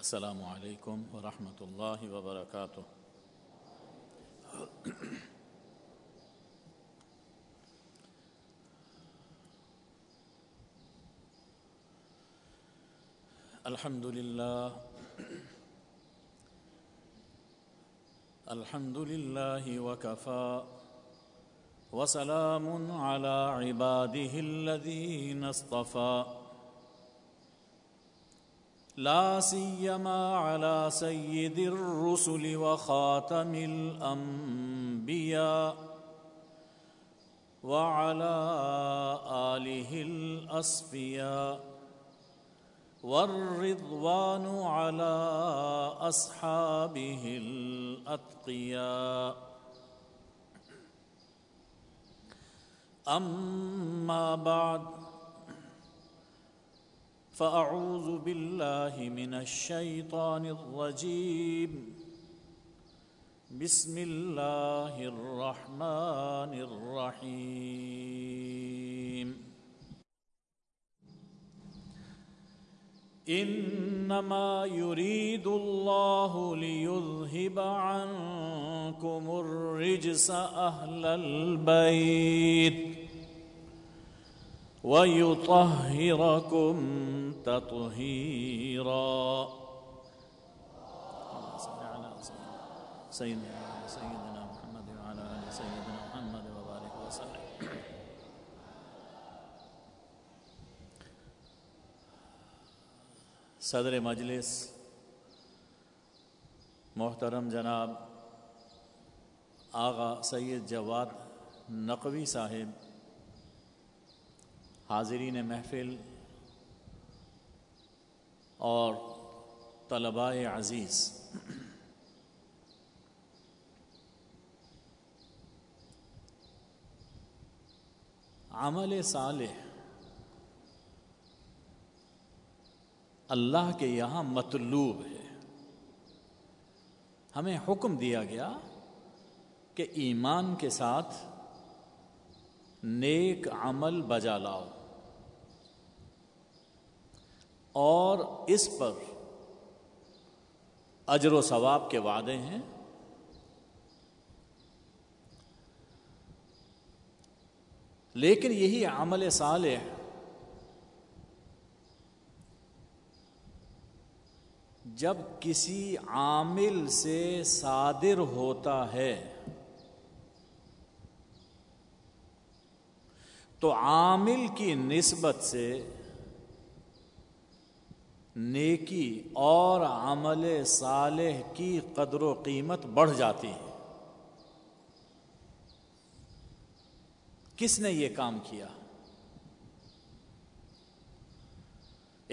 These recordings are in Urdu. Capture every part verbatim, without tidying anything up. السلام علیکم ورحمۃ اللہ وبرکاتہ۔ الحمد للہ الحمد للہ وکفا وسلام علی عبادہ الذین اصطفا لا سیما علی سید الرسل وخاتم الانبیاء وعلی آلہ الاسفیاء والرضوان علی اصحابہ الاتقیاء اما بعد فأعوذ بالله من الشيطان الرجيم بسم الله الرحمن الرحيم إنما يريد الله ليذهب عنكم الرجس أهل البيت وَيُطَهِّرَكُمْ تَطْهِيرًا۔ اللهم صل على سيدنا سيدنا محمد وعلى آل سيدنا محمد وبارك وسلم۔ صدر مجلس محترم جناب آغا سید جواد نقوی صاحب، حاضرین محفل اور طلباء عزیز، عمل صالح اللہ کے یہاں مطلوب ہے۔ ہمیں حکم دیا گیا کہ ایمان کے ساتھ نیک عمل بجا لاؤ اور اس پر اجر و ثواب کے وعدے ہیں۔ لیکن یہی عمل صالح جب کسی عامل سے صادر ہوتا ہے تو عامل کی نسبت سے نیکی اور عمل صالح کی قدر و قیمت بڑھ جاتی ہے۔ کس نے یہ کام کیا؟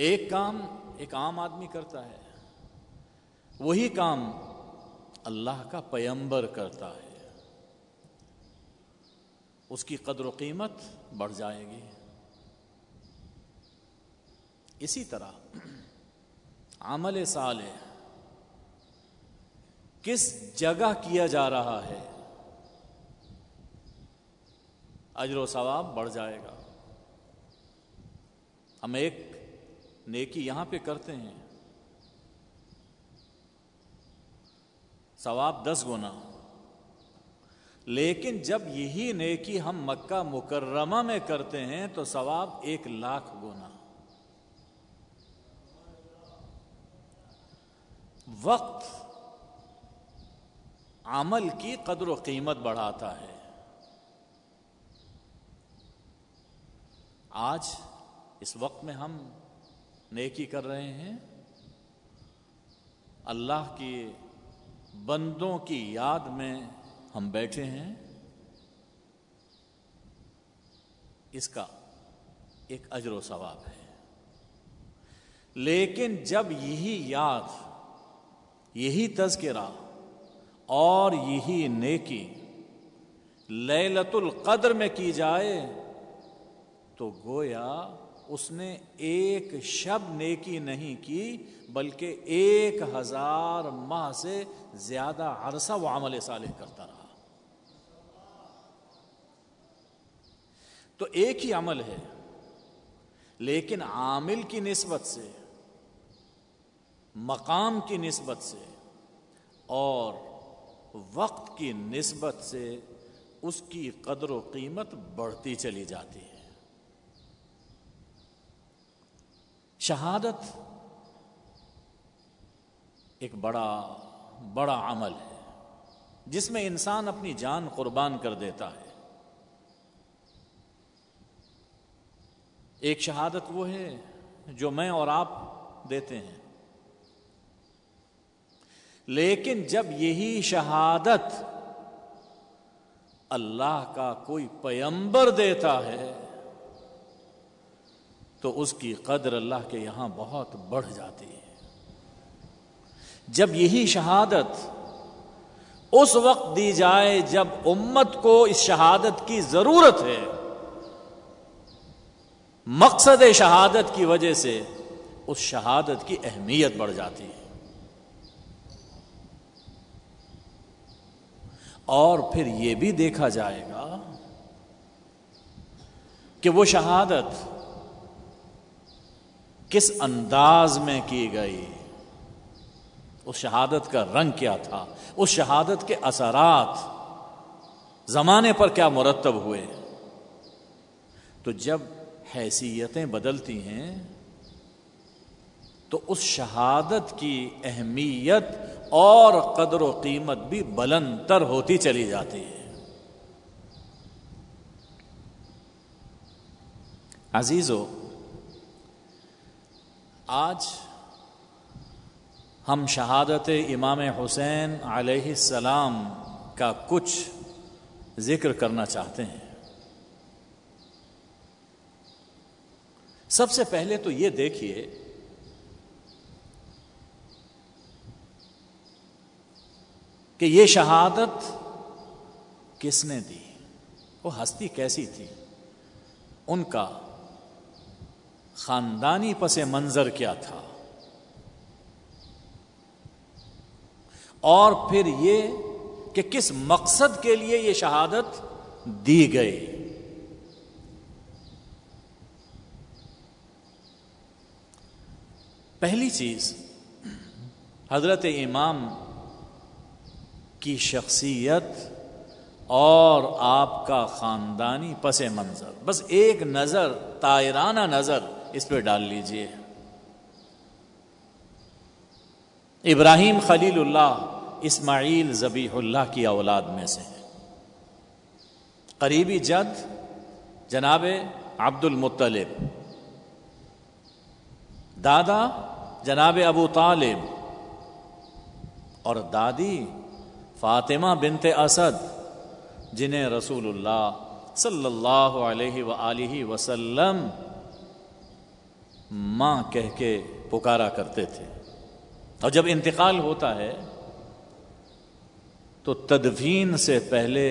ایک کام ایک عام آدمی کرتا ہے، وہی کام اللہ کا پیغمبر کرتا ہے، اس کی قدر و قیمت بڑھ جائے گی۔ اسی طرح عمل صالح کس جگہ کیا جا رہا ہے، اجر و ثواب بڑھ جائے گا۔ ہم ایک نیکی یہاں پہ کرتے ہیں، ثواب دس گنا، لیکن جب یہی نیکی ہم مکہ مکرمہ میں کرتے ہیں تو ثواب ایک لاکھ گنا۔ وقت عمل کی قدر و قیمت بڑھاتا ہے۔ آج اس وقت میں ہم نیکی کر رہے ہیں، اللہ کے بندوں کی یاد میں ہم بیٹھے ہیں، اس کا ایک اجر و ثواب ہے۔ لیکن جب یہی یاد، یہی تذکرہ اور یہی نیکی لیلۃ القدر میں کی جائے تو گویا اس نے ایک شب نیکی نہیں کی بلکہ ایک ہزار ماہ سے زیادہ عرصہ وہ عمل صالح کرتا رہا۔ تو ایک ہی عمل ہے، لیکن عامل کی نسبت سے مقام کی نسبت سے اور وقت کی نسبت سے اس کی قدر و قیمت بڑھتی چلی جاتی ہے۔ شہادت ایک بڑا بڑا عمل ہے جس میں انسان اپنی جان قربان کر دیتا ہے۔ ایک شہادت وہ ہے جو میں اور آپ دیتے ہیں، لیکن جب یہی شہادت اللہ کا کوئی پیغمبر دیتا ہے تو اس کی قدر اللہ کے یہاں بہت بڑھ جاتی ہے۔ جب یہی شہادت اس وقت دی جائے جب امت کو اس شہادت کی ضرورت ہے، مقصد شہادت کی وجہ سے اس شہادت کی اہمیت بڑھ جاتی ہے۔ اور پھر یہ بھی دیکھا جائے گا کہ وہ شہادت کس انداز میں کی گئی، اس شہادت کا رنگ کیا تھا، اس شہادت کے اثرات زمانے پر کیا مرتب ہوئے۔ تو جب حیثیتیں بدلتی ہیں تو اس شہادت کی اہمیت اور قدر و قیمت بھی بلند تر ہوتی چلی جاتی ہے۔ عزیزو، آج ہم شہادت امام حسین علیہ السلام کا کچھ ذکر کرنا چاہتے ہیں۔ سب سے پہلے تو یہ دیکھیے کہ یہ شہادت کس نے دی، وہ ہستی کیسی تھی، ان کا خاندانی پس منظر کیا تھا، اور پھر یہ کہ کس مقصد کے لیے یہ شہادت دی گئی۔ پہلی چیز، حضرت امام کی شخصیت اور آپ کا خاندانی پس منظر، بس ایک نظر، طائرانہ نظر اس پہ ڈال لیجئے۔ ابراہیم خلیل اللہ اسماعیل ذبیح اللہ کی اولاد میں سے ہیں۔ قریبی جد جناب عبد المطلب، دادا جناب ابو طالب، اور دادی فاطمہ بنت اسد، جنہیں رسول اللہ صلی اللہ علیہ وآلہ وسلم ماں کہہ کے پکارا کرتے تھے، اور جب انتقال ہوتا ہے تو تدفین سے پہلے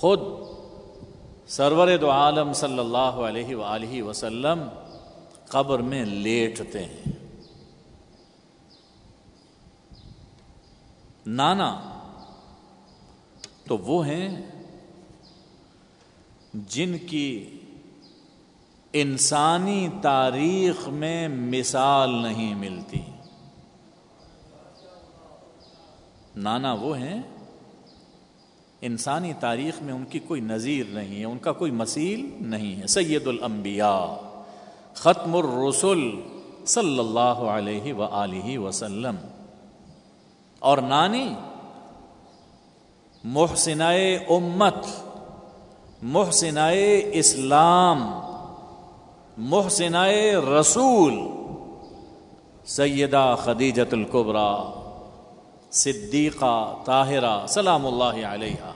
خود سرور دو عالم صلی اللہ علیہ وآلہ وسلم قبر میں لیٹتے ہیں۔ نانا تو وہ ہیں جن کی انسانی تاریخ میں مثال نہیں ملتی۔ نانا وہ ہیں، انسانی تاریخ میں ان کی کوئی نظیر نہیں ہے، ان کا کوئی مثیل نہیں ہے۔ سید الانبیاء ختم الرسل صلی اللہ علیہ وآلہ وسلم، اور نانی محسنائے امت، محسنائے اسلام، محسنائے رسول، سیدہ خدیجۃ الکبریٰ صدیقہ طاہرہ سلام اللہ علیہا۔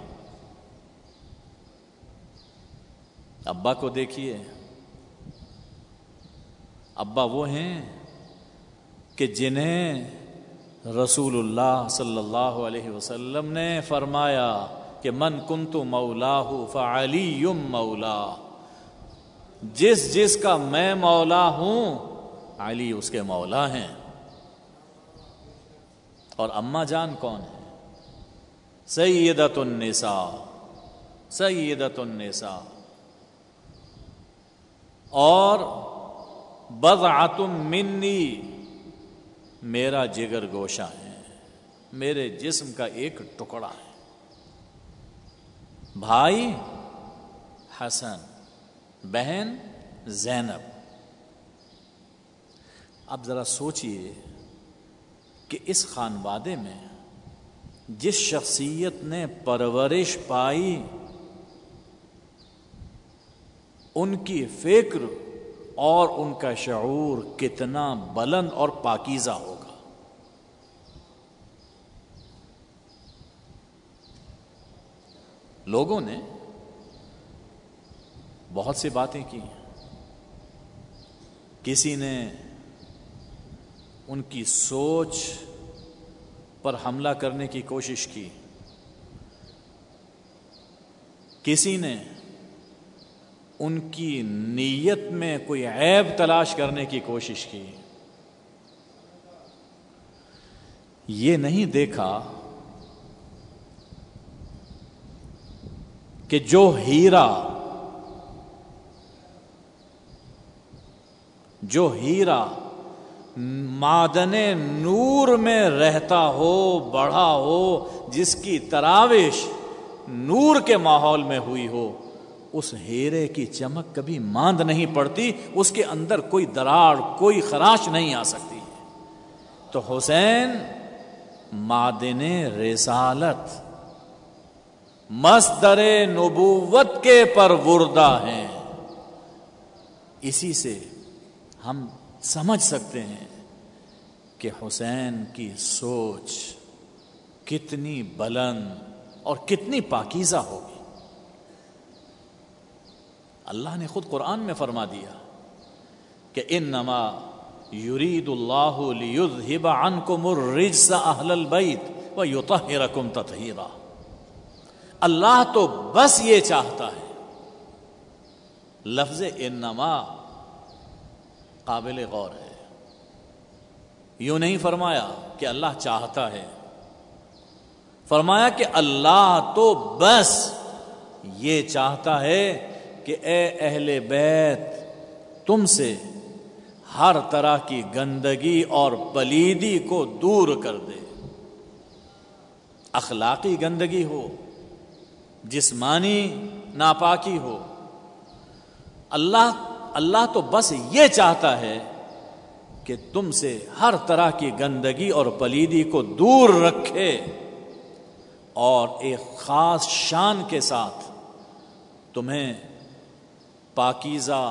ابا کو دیکھیے، ابا وہ ہیں کہ جنہیں رسول اللہ صلی اللہ علیہ وسلم نے فرمایا کہ من کنت مولاہ فعلی مولا، جس جس کا میں مولا ہوں علی اس کے مولا ہیں۔ اور اماں جان کون ہے؟ سیدۃ النساء، سیدۃ النساء، اور بضعۃ منی، میرا جگر گوشہ ہے، میرے جسم کا ایک ٹکڑا ہے، بھائی حسن، بہن زینب۔ اب ذرا سوچئے کہ اس خانوادے میں جس شخصیت نے پرورش پائی، ان کی فکر اور ان کا شعور کتنا بلند اور پاکیزہ ہوگا۔ لوگوں نے بہت سی باتیں کی، کسی نے ان کی سوچ پر حملہ کرنے کی کوشش کی، کسی نے ان کی نیت میں کوئی عیب تلاش کرنے کی کوشش کی، یہ نہیں دیکھا کہ جو ہیرا جو ہیرا معدن نور میں رہتا ہو، بڑھا ہو، جس کی تراوش نور کے ماحول میں ہوئی ہو، اس ہیرے کی چمک کبھی ماند نہیں پڑتی، اس کے اندر کوئی دراڑ، کوئی خراش نہیں آ سکتی۔ تو حسین معدن رسالت، مصدر نبوت کے پروردہ ہیں۔ اسی سے ہم سمجھ سکتے ہیں کہ حسین کی سوچ کتنی بلند اور کتنی پاکیزہ ہوگی۔ اللہ نے خود قرآن میں فرما دیا کہ انما یرید اللہ لیذھب عنکم الرجس اہل البیت ویطہرکم تطہیرا۔ اللہ تو بس یہ چاہتا ہے۔ لفظ انما قابل غور ہے، یوں نہیں فرمایا کہ اللہ چاہتا ہے، فرمایا کہ اللہ تو بس یہ چاہتا ہے کہ اے اہل بیت، تم سے ہر طرح کی گندگی اور پلیدی کو دور کر دے۔ اخلاقی گندگی ہو، جسمانی ناپاکی ہو، اللہ اللہ تو بس یہ چاہتا ہے کہ تم سے ہر طرح کی گندگی اور پلیدی کو دور رکھے، اور ایک خاص شان کے ساتھ تمہیں پاکیزہ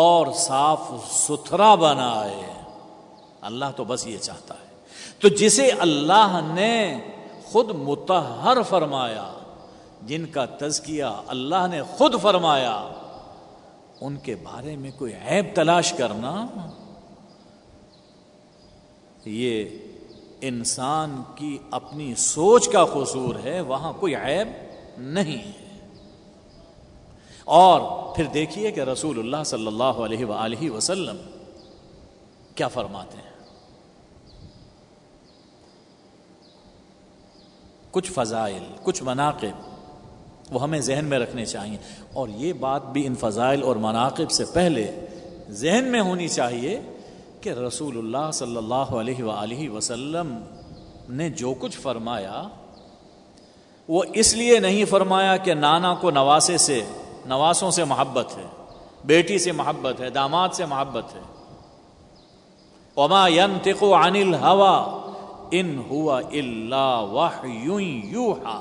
اور صاف ستھرا بنائے۔ اللہ تو بس یہ چاہتا ہے۔ تو جسے اللہ نے خود مطہر فرمایا، جن کا تزکیہ اللہ نے خود فرمایا، ان کے بارے میں کوئی عیب تلاش کرنا یہ انسان کی اپنی سوچ کا قصور ہے، وہاں کوئی عیب نہیں ہے۔ اور پھر دیکھیے کہ رسول اللہ صلی اللہ علیہ وآلہ وسلم کیا فرماتے ہیں۔ کچھ فضائل، کچھ مناقب وہ ہمیں ذہن میں رکھنے چاہیے، اور یہ بات بھی ان فضائل اور مناقب سے پہلے ذہن میں ہونی چاہیے کہ رسول اللہ صلی اللہ علیہ وآلہ وسلم نے جو کچھ فرمایا، وہ اس لیے نہیں فرمایا کہ نانا کو نواسے سے نواسوں سے محبت ہے، بیٹی سے محبت ہے، داماد سے محبت ہے۔ وما ينطق عن الهوى ان هو الا وحی یوحی۔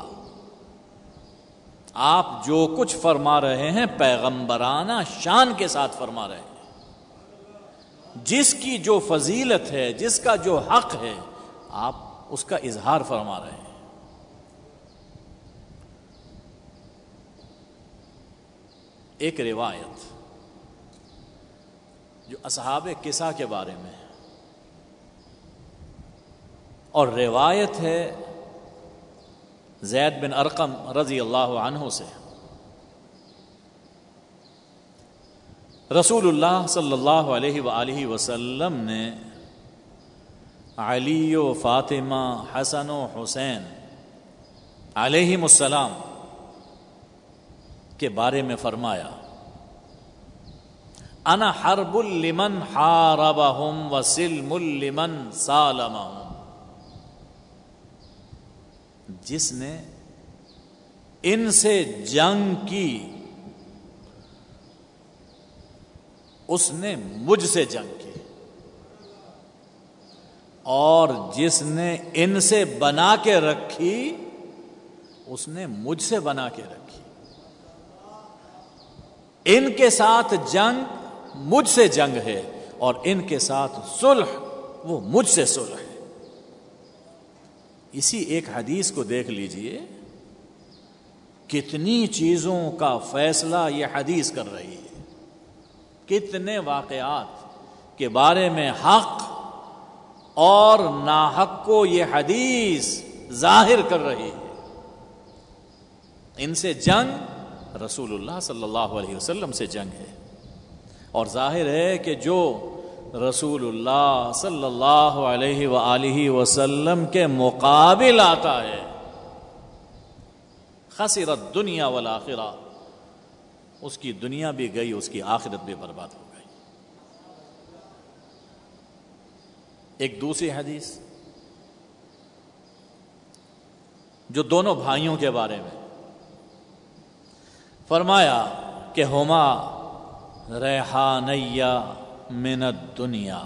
آپ جو کچھ فرما رہے ہیں پیغمبرانہ شان کے ساتھ فرما رہے ہیں، جس کی جو فضیلت ہے، جس کا جو حق ہے، آپ اس کا اظہار فرما رہے ہیں۔ ایک روایت جو اصحاب کسا کے بارے میں ہے، اور روایت ہے زید بن ارقم رضی اللہ عنہ سے، رسول اللہ صلی اللہ علیہ وآلہ وسلم نے علی و فاطمہ، حسن و حسین علیہم السلام کے بارے میں فرمایا، انا حرب لمن حاربہم وسلم لمن سالمہم، جس نے ان سے جنگ کی اس نے مجھ سے جنگ کی، اور جس نے ان سے بنا کے رکھی اس نے مجھ سے بنا کے رکھی۔ ان کے ساتھ جنگ مجھ سے جنگ ہے، اور ان کے ساتھ صلح وہ مجھ سے صلح ہے۔ اسی ایک حدیث کو دیکھ لیجئے، کتنی چیزوں کا فیصلہ یہ حدیث کر رہی ہے، کتنے واقعات کے بارے میں حق اور ناحق کو یہ حدیث ظاہر کر رہی ہے۔ ان سے جنگ رسول اللہ صلی اللہ علیہ وسلم سے جنگ ہے، اور ظاہر ہے کہ جو رسول اللہ صلی اللہ علیہ وآلہ وسلم کے مقابل آتا ہے، خسرت دنیا والآخرہ، اس کی دنیا بھی گئی، اس کی آخرت بھی برباد ہو گئی۔ ایک دوسری حدیث جو دونوں بھائیوں کے بارے میں فرمایا کہ ہما ریحانیہ من الدنیا،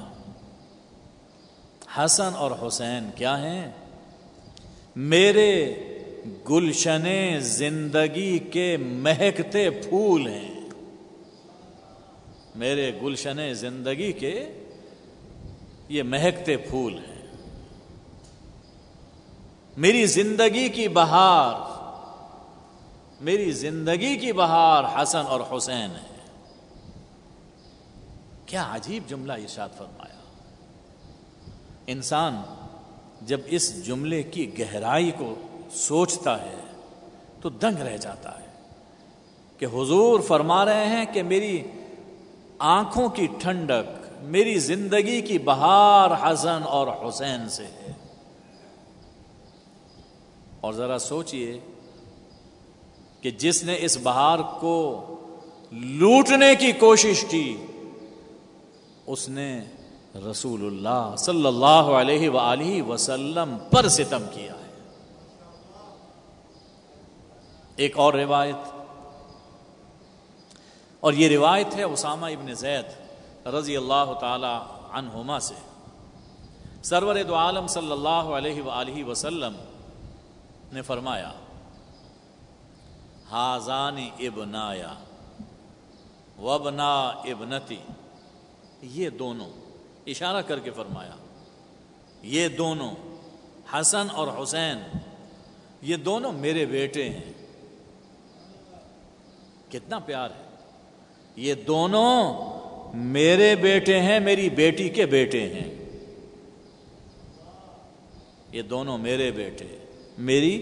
حسن اور حسین کیا ہیں؟ میرے گلشن زندگی کے مہکتے پھول ہیں، میرے گلشن زندگی کے یہ مہکتے پھول ہیں۔ میری زندگی کی بہار، میری زندگی کی بہار حسن اور حسین ہے۔ کیا عجیب جملہ ارشاد فرمایا! انسان جب اس جملے کی گہرائی کو سوچتا ہے تو دنگ رہ جاتا ہے کہ حضور فرما رہے ہیں کہ میری آنکھوں کی ٹھنڈک، میری زندگی کی بہار حسن اور حسین سے ہے۔ اور ذرا سوچئے کہ جس نے اس بہار کو لوٹنے کی کوشش کی، اس نے رسول اللہ صلی اللہ علیہ وآلہ وسلم پر ستم کیا ہے۔ ایک اور روایت، اور یہ روایت ہے اسامہ ابن زید رضی اللہ تعالی عنہما سے، سرور دو عالم صلی اللہ علیہ وآلہ وسلم نے فرمایا، ہازانی ابنایا وابنا ابنتی، یہ دونوں، اشارہ کر کے فرمایا یہ دونوں حسن اور حسین، یہ دونوں میرے بیٹے ہیں۔ کتنا پیار ہے! یہ دونوں میرے بیٹے ہیں، میری بیٹی کے بیٹے ہیں، یہ دونوں میرے بیٹے، میری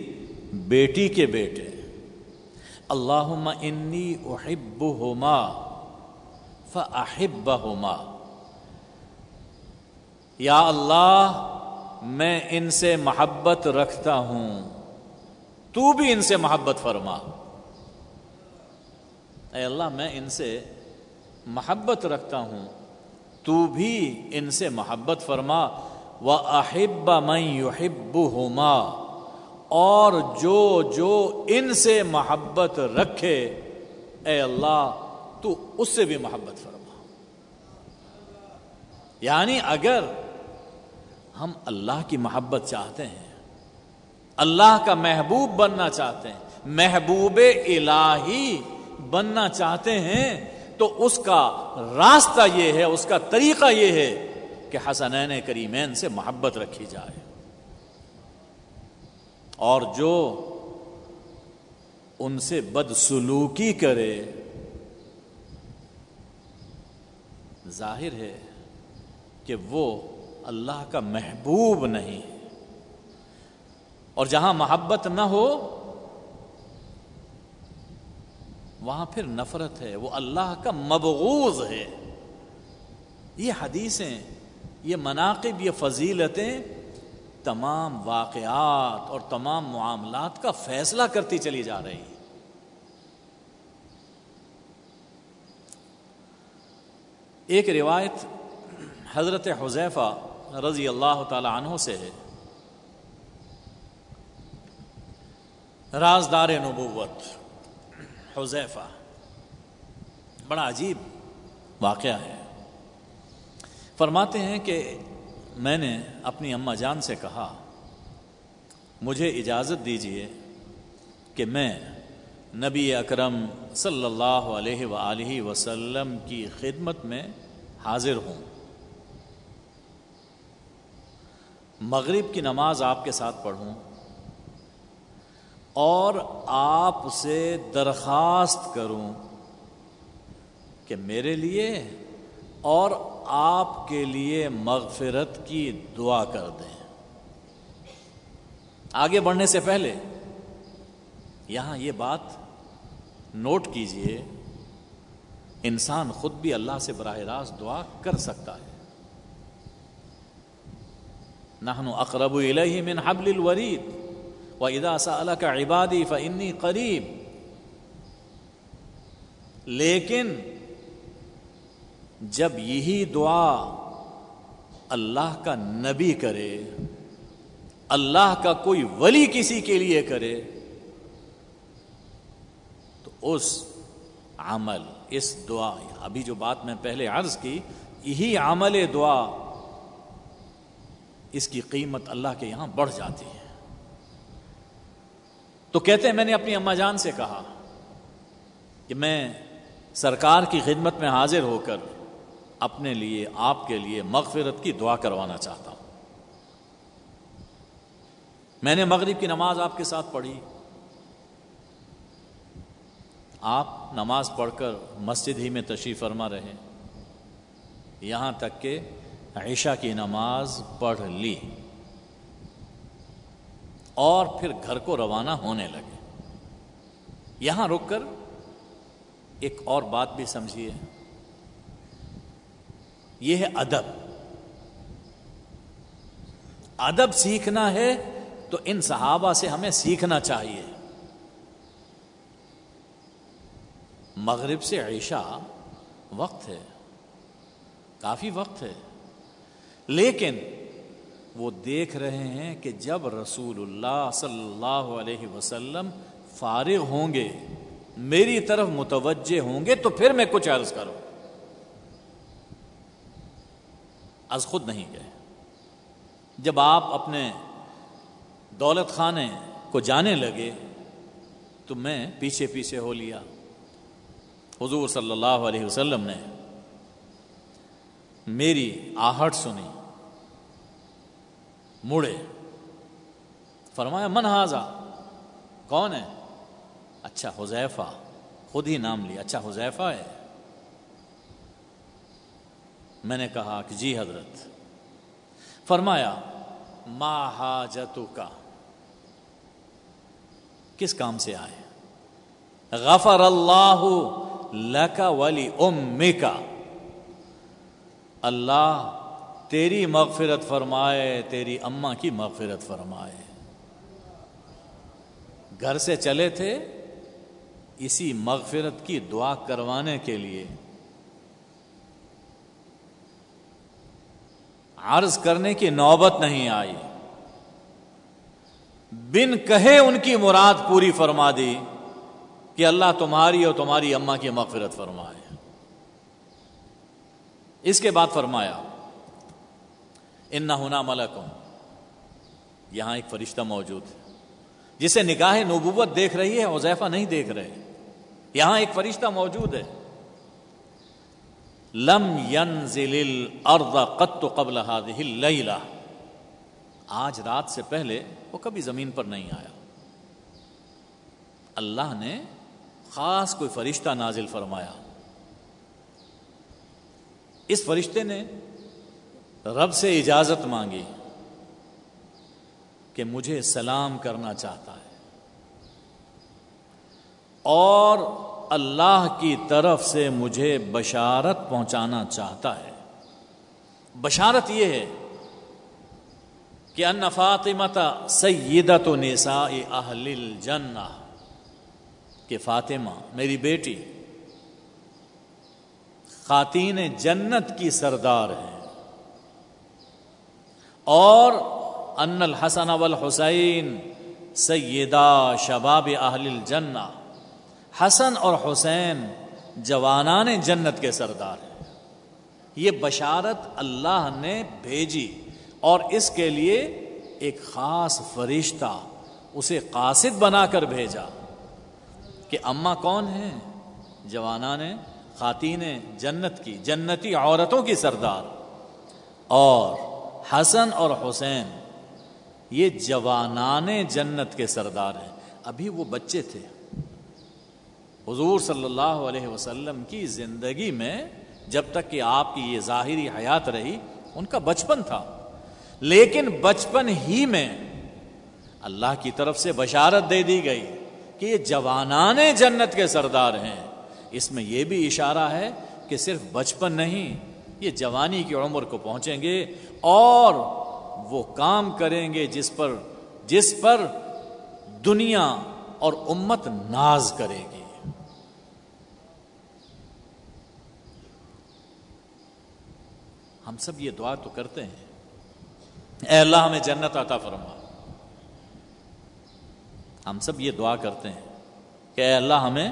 بیٹی کے بیٹے۔ اللہم انی احبہما فاحبہما، یا اللہ میں ان سے محبت رکھتا ہوں، تو بھی ان سے محبت فرما۔ اے اللہ میں ان سے محبت رکھتا ہوں، تو بھی ان سے محبت فرما۔ واحب من یحبہما، اور جو جو ان سے محبت رکھے اے اللہ تو اس سے بھی محبت فرما۔ یعنی اگر ہم اللہ کی محبت چاہتے ہیں، اللہ کا محبوب بننا چاہتے ہیں، محبوب الہی بننا چاہتے ہیں، تو اس کا راستہ یہ ہے، اس کا طریقہ یہ ہے کہ حسنین کریمین سے محبت رکھی جائے، اور جو ان سے بدسلوکی کرے، ظاہر ہے کہ وہ اللہ کا محبوب نہیں ہے۔ اور جہاں محبت نہ ہو وہاں پھر نفرت ہے، وہ اللہ کا مبغوض ہے۔ یہ حدیثیں، یہ مناقب، یہ فضیلتیں تمام واقعات اور تمام معاملات کا فیصلہ کرتی چلی جا رہی ہے۔ ایک روایت حضرت حذیفہ رضی اللہ تعالی عنہ سے ہے، رازدار نبوت حذیفہ، بڑا عجیب واقعہ ہے۔ فرماتے ہیں کہ میں نے اپنی اماں جان سے کہا مجھے اجازت دیجئے کہ میں نبی اکرم صلی اللہ علیہ وآلہ وسلم کی خدمت میں حاضر ہوں، مغرب کی نماز آپ کے ساتھ پڑھوں اور آپ سے درخواست کروں کہ میرے لیے اور آپ کے لیے مغفرت کی دعا کر دیں۔ آگے بڑھنے سے پہلے یہاں یہ بات نوٹ کیجئے، انسان خود بھی اللہ سے براہ راست دعا کر سکتا ہے۔ نحن اقرب الیہ من حبل الورید وَإِذَا سَأَلَكَ عِبَادِي فَإِنِّي قَرِيب۔ لیکن جب یہی دعا اللہ کا نبی کرے، اللہ کا کوئی ولی کسی کے لیے کرے، تو اس عمل، اس دعا، ابھی جو بات میں پہلے عرض کی، یہی عمل دعا، اس کی قیمت اللہ کے یہاں بڑھ جاتی ہے۔ تو کہتے ہیں میں نے اپنی اماں جان سے کہا کہ میں سرکار کی خدمت میں حاضر ہو کر اپنے لیے، آپ کے لیے مغفرت کی دعا کروانا چاہتا ہوں۔ میں نے مغرب کی نماز آپ کے ساتھ پڑھی، آپ نماز پڑھ کر مسجد ہی میں تشریف فرما رہے، یہاں تک کہ عشاء کی نماز پڑھ لی اور پھر گھر کو روانہ ہونے لگے۔ یہاں رک کر ایک اور بات بھی سمجھیے، یہ ہے ادب۔ ادب سیکھنا ہے تو ان صحابہ سے ہمیں سیکھنا چاہیے۔ مغرب سے عشاء وقت ہے، کافی وقت ہے، لیکن وہ دیکھ رہے ہیں کہ جب رسول اللہ صلی اللہ علیہ وسلم فارغ ہوں گے، میری طرف متوجہ ہوں گے، تو پھر میں کچھ عرض کروں، از خود نہیں گئے۔ جب آپ اپنے دولت خانے کو جانے لگے تو میں پیچھے پیچھے ہو لیا۔ حضور صلی اللہ علیہ وسلم نے میری آہٹ سنی، مڑے، فرمایا من ہاذا، کون ہے؟ اچھا حذیفہ، خود ہی نام لیا، اچھا حذیفہ ہے۔ میں نے کہا کہ جی حضرت۔ فرمایا ما حاجتک، کس کام سے آئے؟ غفر اللہ لک ولی امک، اللہ تیری مغفرت فرمائے، تیری اماں کی مغفرت فرمائے۔ گھر سے چلے تھے اسی مغفرت کی دعا کروانے کے لیے۔ عرض کرنے کی نوبت نہیں آئی، بن کہے ان کی مراد پوری فرما دی کہ اللہ تمہاری اور تمہاری اماں کی مغفرت فرمائے۔ اس کے بعد فرمایا ان ہونا ملک، یہاں ایک فرشتہ موجود ہے جسے نگاہ نبوت دیکھ رہی ہے، حذیفہ نہیں دیکھ رہے، یہاں ایک فرشتہ موجود ہے۔ لم ينزل الارض قط قبل هذه الليلہ، آج رات سے پہلے وہ کبھی زمین پر نہیں آیا۔ اللہ نے خاص کوئی فرشتہ نازل فرمایا۔ اس فرشتے نے رب سے اجازت مانگی کہ مجھے سلام کرنا چاہتا ہے، اور اللہ کی طرف سے مجھے بشارت پہنچانا چاہتا ہے۔ بشارت یہ ہے کہ ان فاطمۃ سیدۃ نساء اہل الجنہ، کہ فاطمہ میری بیٹی خواتین جنت کی سردار ہیں، اور ان الحسن والحسین سیدا شباب اہل الجنہ، حسن اور حسین جوانان جنت کے سردار ہیں۔ یہ بشارت اللہ نے بھیجی، اور اس کے لیے ایک خاص فرشتہ اسے قاصد بنا کر بھیجا کہ اماں کون ہیں؟ جوانان خواتین جنت کی، جنتی عورتوں کی سردار، اور حسن اور حسین یہ جوانان جنت کے سردار ہیں۔ ابھی وہ بچے تھے، حضور صلی اللہ علیہ وسلم کی زندگی میں جب تک کہ آپ کی یہ ظاہری حیات رہی ان کا بچپن تھا، لیکن بچپن ہی میں اللہ کی طرف سے بشارت دے دی گئی کہ یہ جوانان جنت کے سردار ہیں۔ اس میں یہ بھی اشارہ ہے کہ صرف بچپن نہیں، یہ جوانی کی عمر کو پہنچیں گے اور وہ کام کریں گے جس پر جس پر دنیا اور امت ناز کرے گی۔ ہم سب یہ دعا تو کرتے ہیں، اے اللہ ہمیں جنت عطا فرما۔ ہم سب یہ دعا کرتے ہیں کہ اے اللہ ہمیں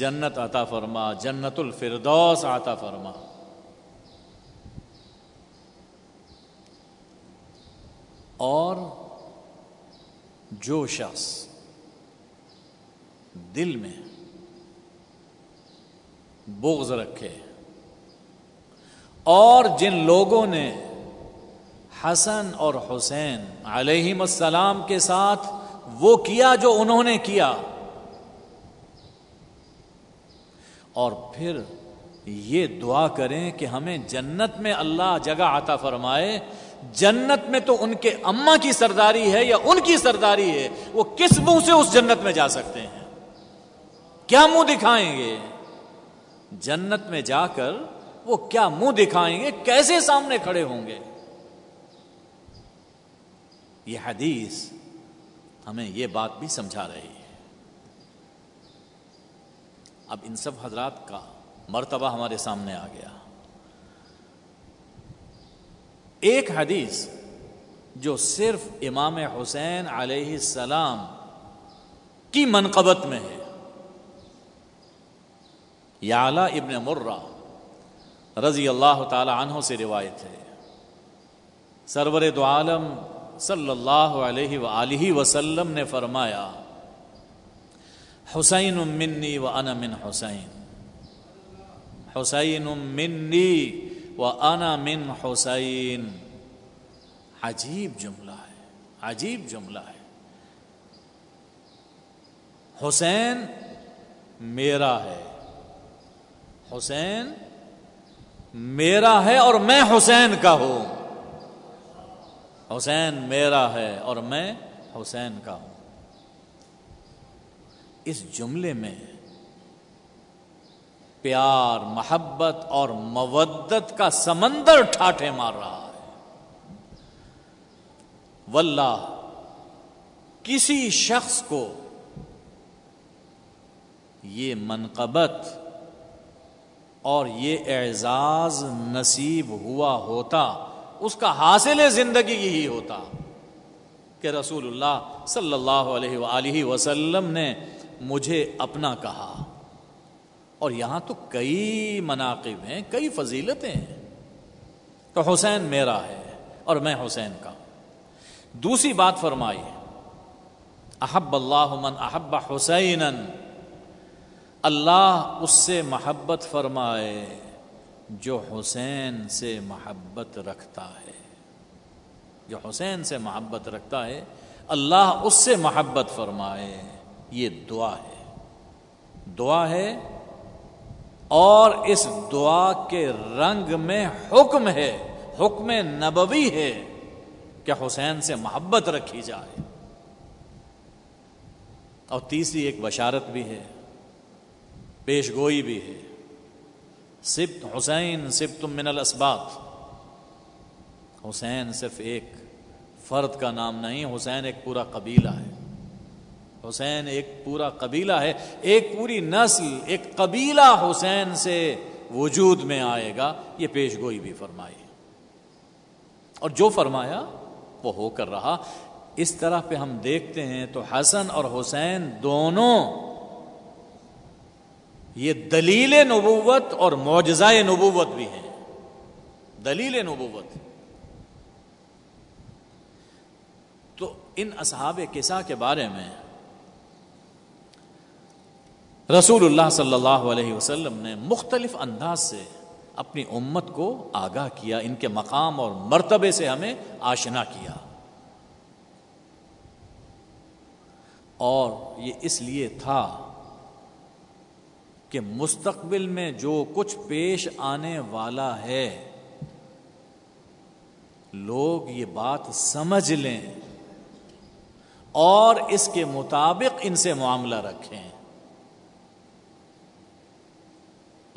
جنت عطا فرما، جنت الفردوس عطا فرما۔ اور جو شخص دل میں بغض رکھے، اور جن لوگوں نے حسن اور حسین علیہم السلام کے ساتھ وہ کیا جو انہوں نے کیا، اور پھر یہ دعا کریں کہ ہمیں جنت میں اللہ جگہ عطا فرمائے۔ جنت میں تو ان کے اماں کی سرداری ہے یا ان کی سرداری ہے، وہ کس منہ سے اس جنت میں جا سکتے ہیں؟ کیا منہ دکھائیں گے جنت میں جا کر؟ وہ کیا منہ دکھائیں گے؟ کیسے سامنے کھڑے ہوں گے؟ یہ حدیث ہمیں یہ بات بھی سمجھا رہی ہے۔ اب ان سب حضرات کا مرتبہ ہمارے سامنے آ گیا۔ ایک حدیث جو صرف امام حسین علیہ السلام کی منقبت میں ہے، یعلا ابن مرہ رضی اللہ تعالی عنہ سے روایت ہے، سرور دو عالم صلی اللہ علیہ وآلہ وسلم نے فرمایا، حسین منی وانا من حسین، حسین منی وانا من حسین۔ عجیب جملہ ہے، عجیب جملہ ہے۔ حسین میرا ہے، حسین میرا ہے اور میں حسین کا ہوں، حسین میرا ہے اور میں حسین کا ہوں۔ اس جملے میں پیار، محبت اور مودت کا سمندر ٹھاٹھے مار رہا ہے۔ واللہ کسی شخص کو یہ منقبت اور یہ اعزاز نصیب ہوا ہوتا، اس کا حاصل زندگی یہی ہوتا کہ رسول اللہ صلی اللہ علیہ وآلہ وسلم نے مجھے اپنا کہا۔ اور یہاں تو کئی مناقب ہیں، کئی فضیلتیں ہیں، تو حسین میرا ہے اور میں حسین کا ہوں۔ دوسری بات فرمائی، احب اللہ من احب حسینا، اللہ اس سے محبت فرمائے جو حسین سے محبت رکھتا ہے، جو حسین سے محبت رکھتا ہے اللہ اس سے محبت فرمائے۔ یہ دعا ہے، دعا ہے، اور اس دعا کے رنگ میں حکم ہے، حکم نبوی ہے کہ حسین سے محبت رکھی جائے۔ اور تیسری ایک بشارت بھی ہے، پیش گوئی بھی ہے، سبت حسین سبت من الاسباط، حسین صرف ایک فرد کا نام نہیں، حسین ایک پورا قبیلہ ہے، حسین ایک پورا قبیلہ ہے، ایک پوری نسل، ایک قبیلہ حسین سے وجود میں آئے گا، یہ پیش گوئی بھی فرمائی، اور جو فرمایا وہ ہو کر رہا۔ اس طرح پہ ہم دیکھتے ہیں تو حسن اور حسین دونوں یہ دلیل نبوت اور معجزہ نبوت بھی ہیں، دلیل نبوت۔ تو ان اصحاب کسا کے بارے میں رسول اللہ صلی اللہ علیہ وسلم نے مختلف انداز سے اپنی امت کو آگاہ کیا، ان کے مقام اور مرتبے سے ہمیں آشنا کیا، اور یہ اس لیے تھا کہ مستقبل میں جو کچھ پیش آنے والا ہے لوگ یہ بات سمجھ لیں اور اس کے مطابق ان سے معاملہ رکھیں۔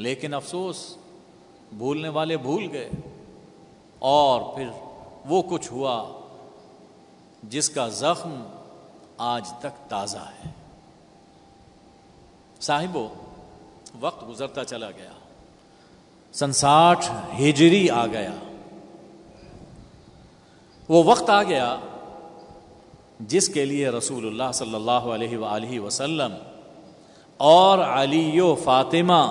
لیکن افسوس بھولنے والے بھول گئے، اور پھر وہ کچھ ہوا جس کا زخم آج تک تازہ ہے۔ صاحبو، وقت گزرتا چلا گیا، سن ساٹھ ہجری آ گیا، وہ وقت آ گیا جس کے لیے رسول اللہ صلی اللہ علیہ وآلہ وسلم اور علی و فاطمہ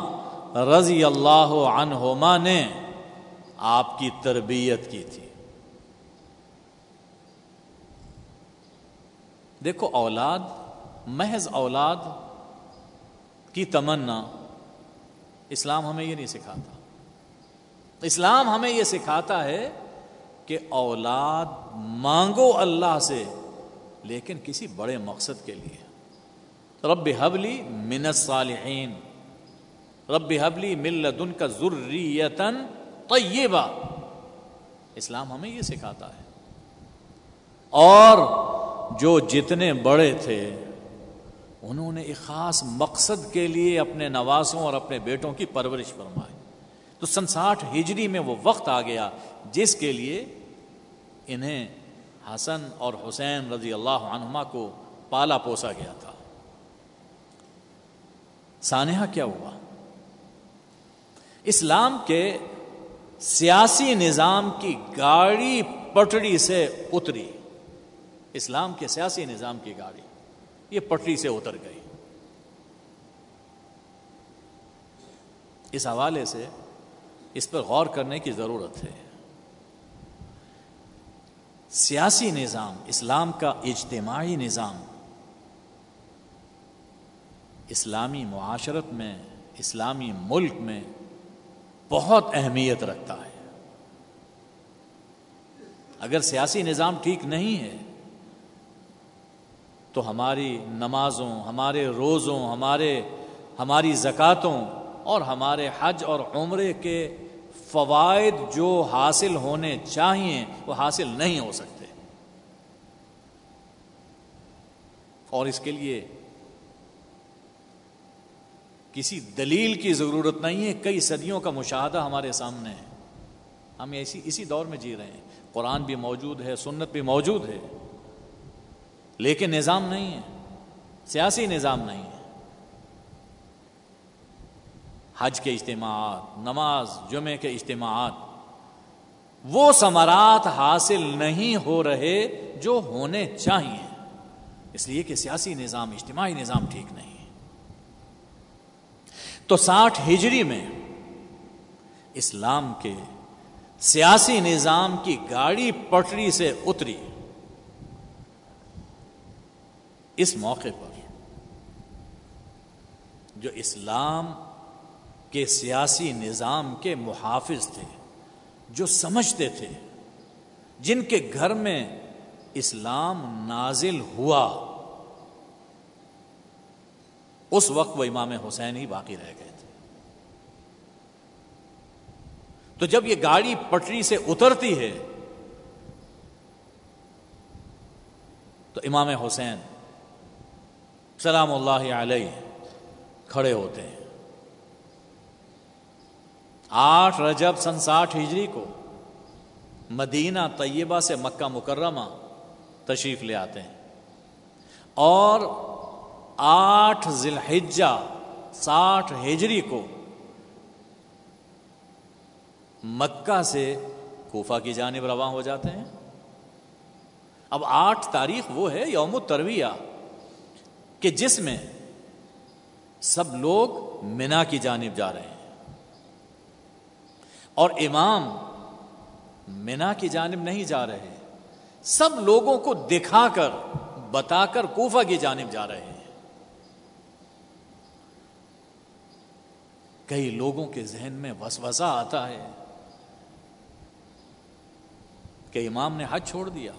رضی اللہ عنہما نے آپ کی تربیت کی تھی۔ دیکھو، اولاد، محض اولاد کی تمنا اسلام ہمیں یہ نہیں سکھاتا۔ اسلام ہمیں یہ سکھاتا ہے کہ اولاد مانگو اللہ سے، لیکن کسی بڑے مقصد کے لیے۔ رب ھب لی من الصالحین، رب ھب لی من لدنک ذریۃ طیبہ، اسلام ہمیں یہ سکھاتا ہے۔ اور جو جتنے بڑے تھے انہوں نے ایک خاص مقصد کے لیے اپنے نواسوں اور اپنے بیٹوں کی پرورش فرمائی۔ تو سن ساٹھ ہجری میں وہ وقت آ گیا جس کے لیے انہیں حسن اور حسین رضی اللہ عنہما کو پالا پوسا گیا تھا۔ سانحہ کیا ہوا؟ اسلام کے سیاسی نظام کی گاڑی پٹڑی سے اتری، اسلام کے سیاسی نظام کی گاڑی یہ پٹری سے اتر گئی۔ اس حوالے سے اس پر غور کرنے کی ضرورت ہے۔ سیاسی نظام، اسلام کا اجتماعی نظام، اسلامی معاشرت میں، اسلامی ملک میں بہت اہمیت رکھتا ہے۔ اگر سیاسی نظام ٹھیک نہیں ہے تو ہماری نمازوں، ہمارے روزوں، ہمارے ہماری زکاتوں اور ہمارے حج اور عمرے کے فوائد جو حاصل ہونے چاہیے وہ حاصل نہیں ہو سکتے۔ اور اس کے لیے کسی دلیل کی ضرورت نہیں ہے، کئی صدیوں کا مشاہدہ ہمارے سامنے ہے۔ ہم اسی اسی دور میں جی رہے ہیں، قرآن بھی موجود ہے، سنت بھی موجود ہے، لیکن نظام نہیں ہے، سیاسی نظام نہیں ہے۔ حج کے اجتماعات، نماز، جمعے کے اجتماعات، وہ ثمرات حاصل نہیں ہو رہے جو ہونے چاہیے، اس لیے کہ سیاسی نظام، اجتماعی نظام ٹھیک نہیں ہے۔ تو ساٹھ ہجری میں اسلام کے سیاسی نظام کی گاڑی پٹری سے اتری۔ اس موقع پر جو اسلام کے سیاسی نظام کے محافظ تھے، جو سمجھتے تھے، جن کے گھر میں اسلام نازل ہوا، اس وقت وہ امام حسین ہی باقی رہ گئے تھے۔ تو جب یہ گاڑی پٹری سے اترتی ہے تو امام حسین سلام اللہ علیہ کھڑے ہوتے ہیں۔ آٹھ رجب سن ساٹھ ہجری کو مدینہ طیبہ سے مکہ مکرمہ تشریف لے آتے ہیں، اور آٹھ ذی الحجہ ساٹھ ہجری کو مکہ سے کوفہ کی جانب رواں ہو جاتے ہیں. اب آٹھ تاریخ وہ ہے یوم الترویہ کہ جس میں سب لوگ منا کی جانب جا رہے ہیں اور امام منا کی جانب نہیں جا رہے, سب لوگوں کو دکھا کر بتا کر کوفہ کی جانب جا رہے ہیں. کئی لوگوں کے ذہن میں وسوسہ آتا ہے کہ امام نے حج چھوڑ دیا.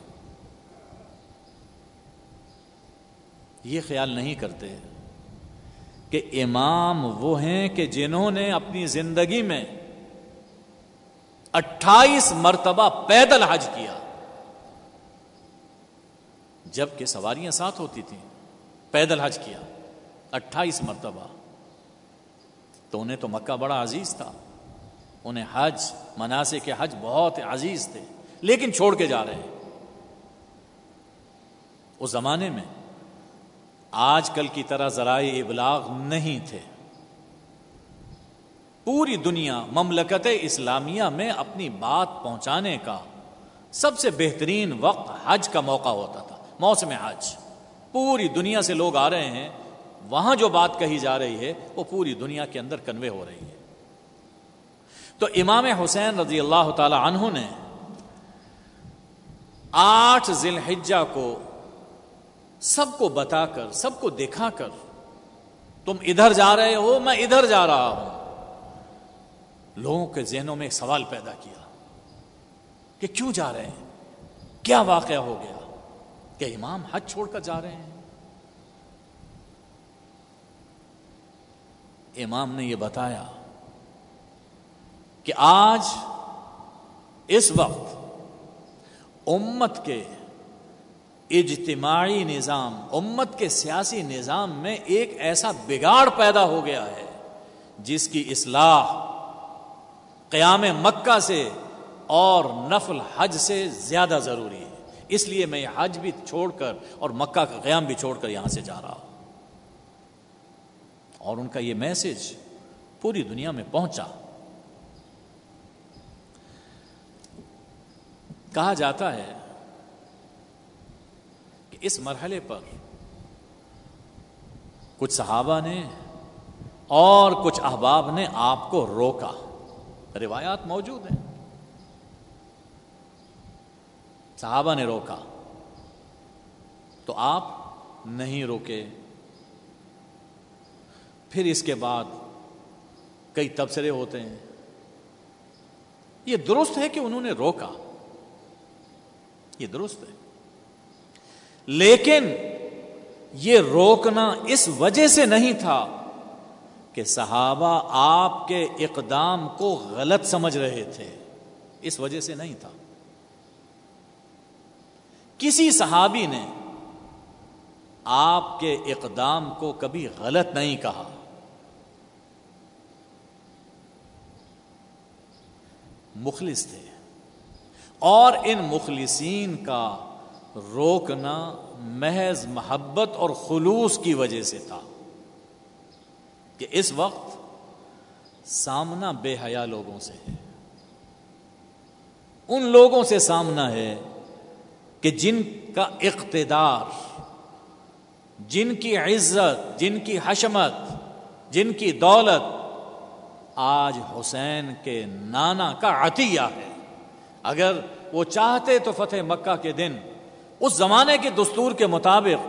یہ خیال نہیں کرتے کہ امام وہ ہیں کہ جنہوں نے اپنی زندگی میں اٹھائیس مرتبہ پیدل حج کیا, جبکہ سواریاں ساتھ ہوتی تھیں. پیدل حج کیا اٹھائیس مرتبہ, تو انہیں تو مکہ بڑا عزیز تھا, انہیں حج مناسک حج بہت عزیز تھے, لیکن چھوڑ کے جا رہے ہیں. اس زمانے میں آج کل کی طرح ذرائع ابلاغ نہیں تھے. پوری دنیا مملکت اسلامیہ میں اپنی بات پہنچانے کا سب سے بہترین وقت حج کا موقع ہوتا تھا. موسم حج پوری دنیا سے لوگ آ رہے ہیں, وہاں جو بات کہی جا رہی ہے وہ پوری دنیا کے اندر کنوے ہو رہی ہے. تو امام حسین رضی اللہ تعالی عنہ نے آٹھ ذی الحجہ کو سب کو بتا کر, سب کو دکھا کر, تم ادھر جا رہے ہو میں ادھر جا رہا ہوں, لوگوں کے ذہنوں میں ایک سوال پیدا کیا کہ کیوں جا رہے ہیں, کیا واقعہ ہو گیا کہ امام حج چھوڑ کر جا رہے ہیں. امام نے یہ بتایا کہ آج اس وقت امت کے اجتماعی نظام, امت کے سیاسی نظام میں ایک ایسا بگاڑ پیدا ہو گیا ہے جس کی اصلاح قیام مکہ سے اور نفل حج سے زیادہ ضروری ہے. اس لیے میں یہ حج بھی چھوڑ کر اور مکہ کا قیام بھی چھوڑ کر یہاں سے جا رہا ہوں. اور ان کا یہ میسج پوری دنیا میں پہنچا. کہا جاتا ہے کہ اس مرحلے پر کچھ صحابہ نے اور کچھ احباب نے آپ کو روکا, روایات موجود ہیں. صحابہ نے روکا تو آپ نہیں روکے. پھر اس کے بعد کئی تبصرے ہوتے ہیں. یہ درست ہے کہ انہوں نے روکا, یہ درست ہے, لیکن یہ روکنا اس وجہ سے نہیں تھا کہ صحابہ آپ کے اقدام کو غلط سمجھ رہے تھے, اس وجہ سے نہیں تھا. کسی صحابی نے آپ کے اقدام کو کبھی غلط نہیں کہا, مخلص تھے, اور ان مخلصین کا روکنا محض محبت اور خلوص کی وجہ سے تھا کہ اس وقت سامنا بے حیا لوگوں سے ہے, ان لوگوں سے سامنا ہے کہ جن کا اقتدار, جن کی عزت, جن کی حشمت, جن کی دولت آج حسین کے نانا کا عطیہ ہے. اگر وہ چاہتے تو فتح مکہ کے دن اس زمانے کے دستور کے مطابق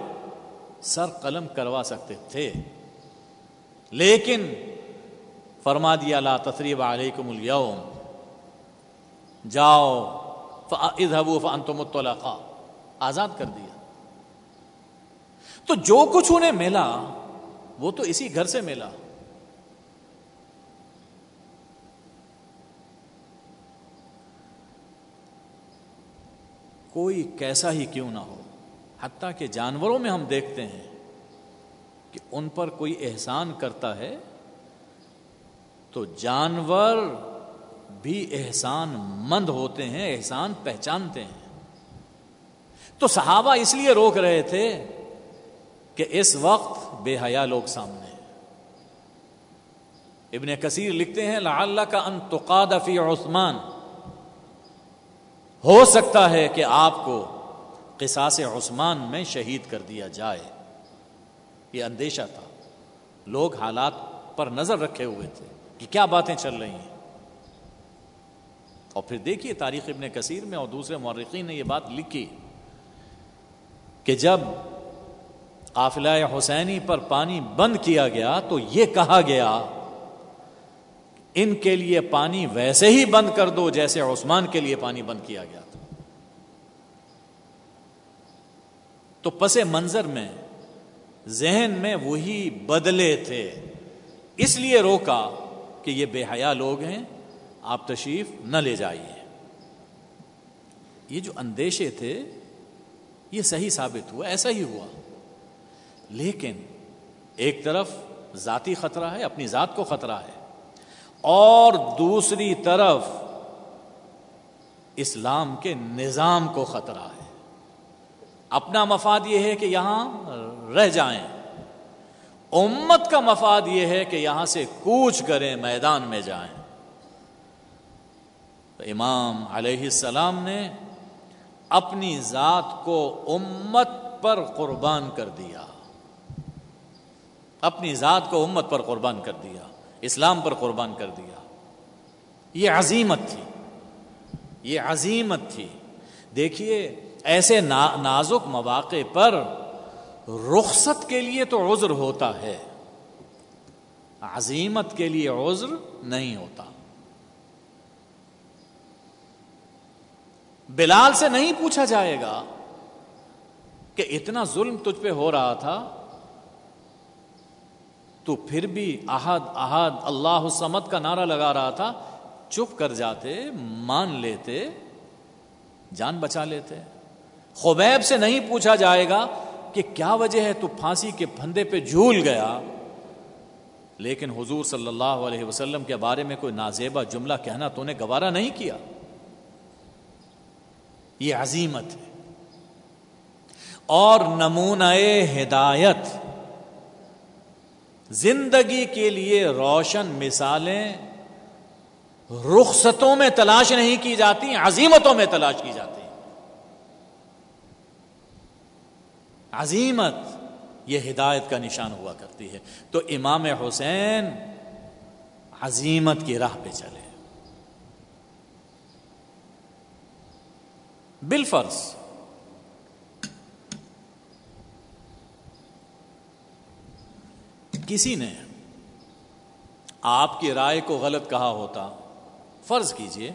سر قلم کروا سکتے تھے, لیکن فرما دیا لا تثریب علیکم الیوم, جاؤ فاذهبوا فانتم الطلقاء, آزاد کر دیا. تو جو کچھ انہیں ملا وہ تو اسی گھر سے ملا. کوئی کیسا ہی کیوں نہ ہو, حتیٰ کہ جانوروں میں ہم دیکھتے ہیں کہ ان پر کوئی احسان کرتا ہے تو جانور بھی احسان مند ہوتے ہیں, احسان پہچانتے ہیں. تو صحابہ اس لیے روک رہے تھے کہ اس وقت بے حیا لوگ سامنے, ابن کثیر لکھتے ہیں لعلک ان تقاد فی عثمان، ہو سکتا ہے کہ آپ کو قصاص عثمان میں شہید کر دیا جائے، یہ اندیشہ تھا، لوگ حالات پر نظر رکھے ہوئے تھے کہ کیا باتیں چل رہی ہیں. اور پھر دیکھیے تاریخ ابن کثیر میں اور دوسرے مورخین نے یہ بات لکھی کہ جب قافلہ حسینی پر پانی بند کیا گیا تو یہ کہا گیا ان کے لیے پانی ویسے ہی بند کر دو جیسے عثمان کے لیے پانی بند کیا گیا تھا. تو پس منظر میں ذہن میں وہی بدلے تھے، اس لیے روکا کہ یہ بے حیا لوگ ہیں، آپ تشریف نہ لے جائیے. یہ جو اندیشے تھے یہ صحیح ثابت ہوا، ایسا ہی ہوا. لیکن ایک طرف ذاتی خطرہ ہے، اپنی ذات کو خطرہ ہے، اور دوسری طرف اسلام کے نظام کو خطرہ ہے. اپنا مفاد یہ ہے کہ یہاں رہ جائیں، امت کا مفاد یہ ہے کہ یہاں سے کوچ کریں، میدان میں جائیں. تو امام علیہ السلام نے اپنی ذات کو امت پر قربان کر دیا، اپنی ذات کو امت پر قربان کر دیا، اسلام پر قربان کر دیا. یہ عظیمت تھی، یہ عظیمت تھی. دیکھیے ایسے نازک مواقع پر رخصت کے لیے تو عذر ہوتا ہے، عظیمت کے لیے عذر نہیں ہوتا. بلال سے نہیں پوچھا جائے گا کہ اتنا ظلم تجھ پہ ہو رہا تھا تو پھر بھی احد احد اللہ الصمد کا نعرہ لگا رہا تھا، چپ کر جاتے، مان لیتے، جان بچا لیتے. خبیب سے نہیں پوچھا جائے گا کہ کیا وجہ ہے تو پھانسی کے پھندے پہ جھول گیا، لیکن حضور صلی اللہ علیہ وسلم کے بارے میں کوئی نازیبہ جملہ کہنا تو نے گوارا نہیں کیا. یہ عظیمت ہے اور نمونہ ہدایت، زندگی کے لیے روشن مثالیں رخصتوں میں تلاش نہیں کی جاتی، عظیمتوں میں تلاش کی جاتی. عظیمت یہ ہدایت کا نشان ہوا کرتی ہے. تو امام حسین عظیمت کی راہ پہ چلے. بالفرض کسی نے آپ کی رائے کو غلط کہا ہوتا، فرض کیجئے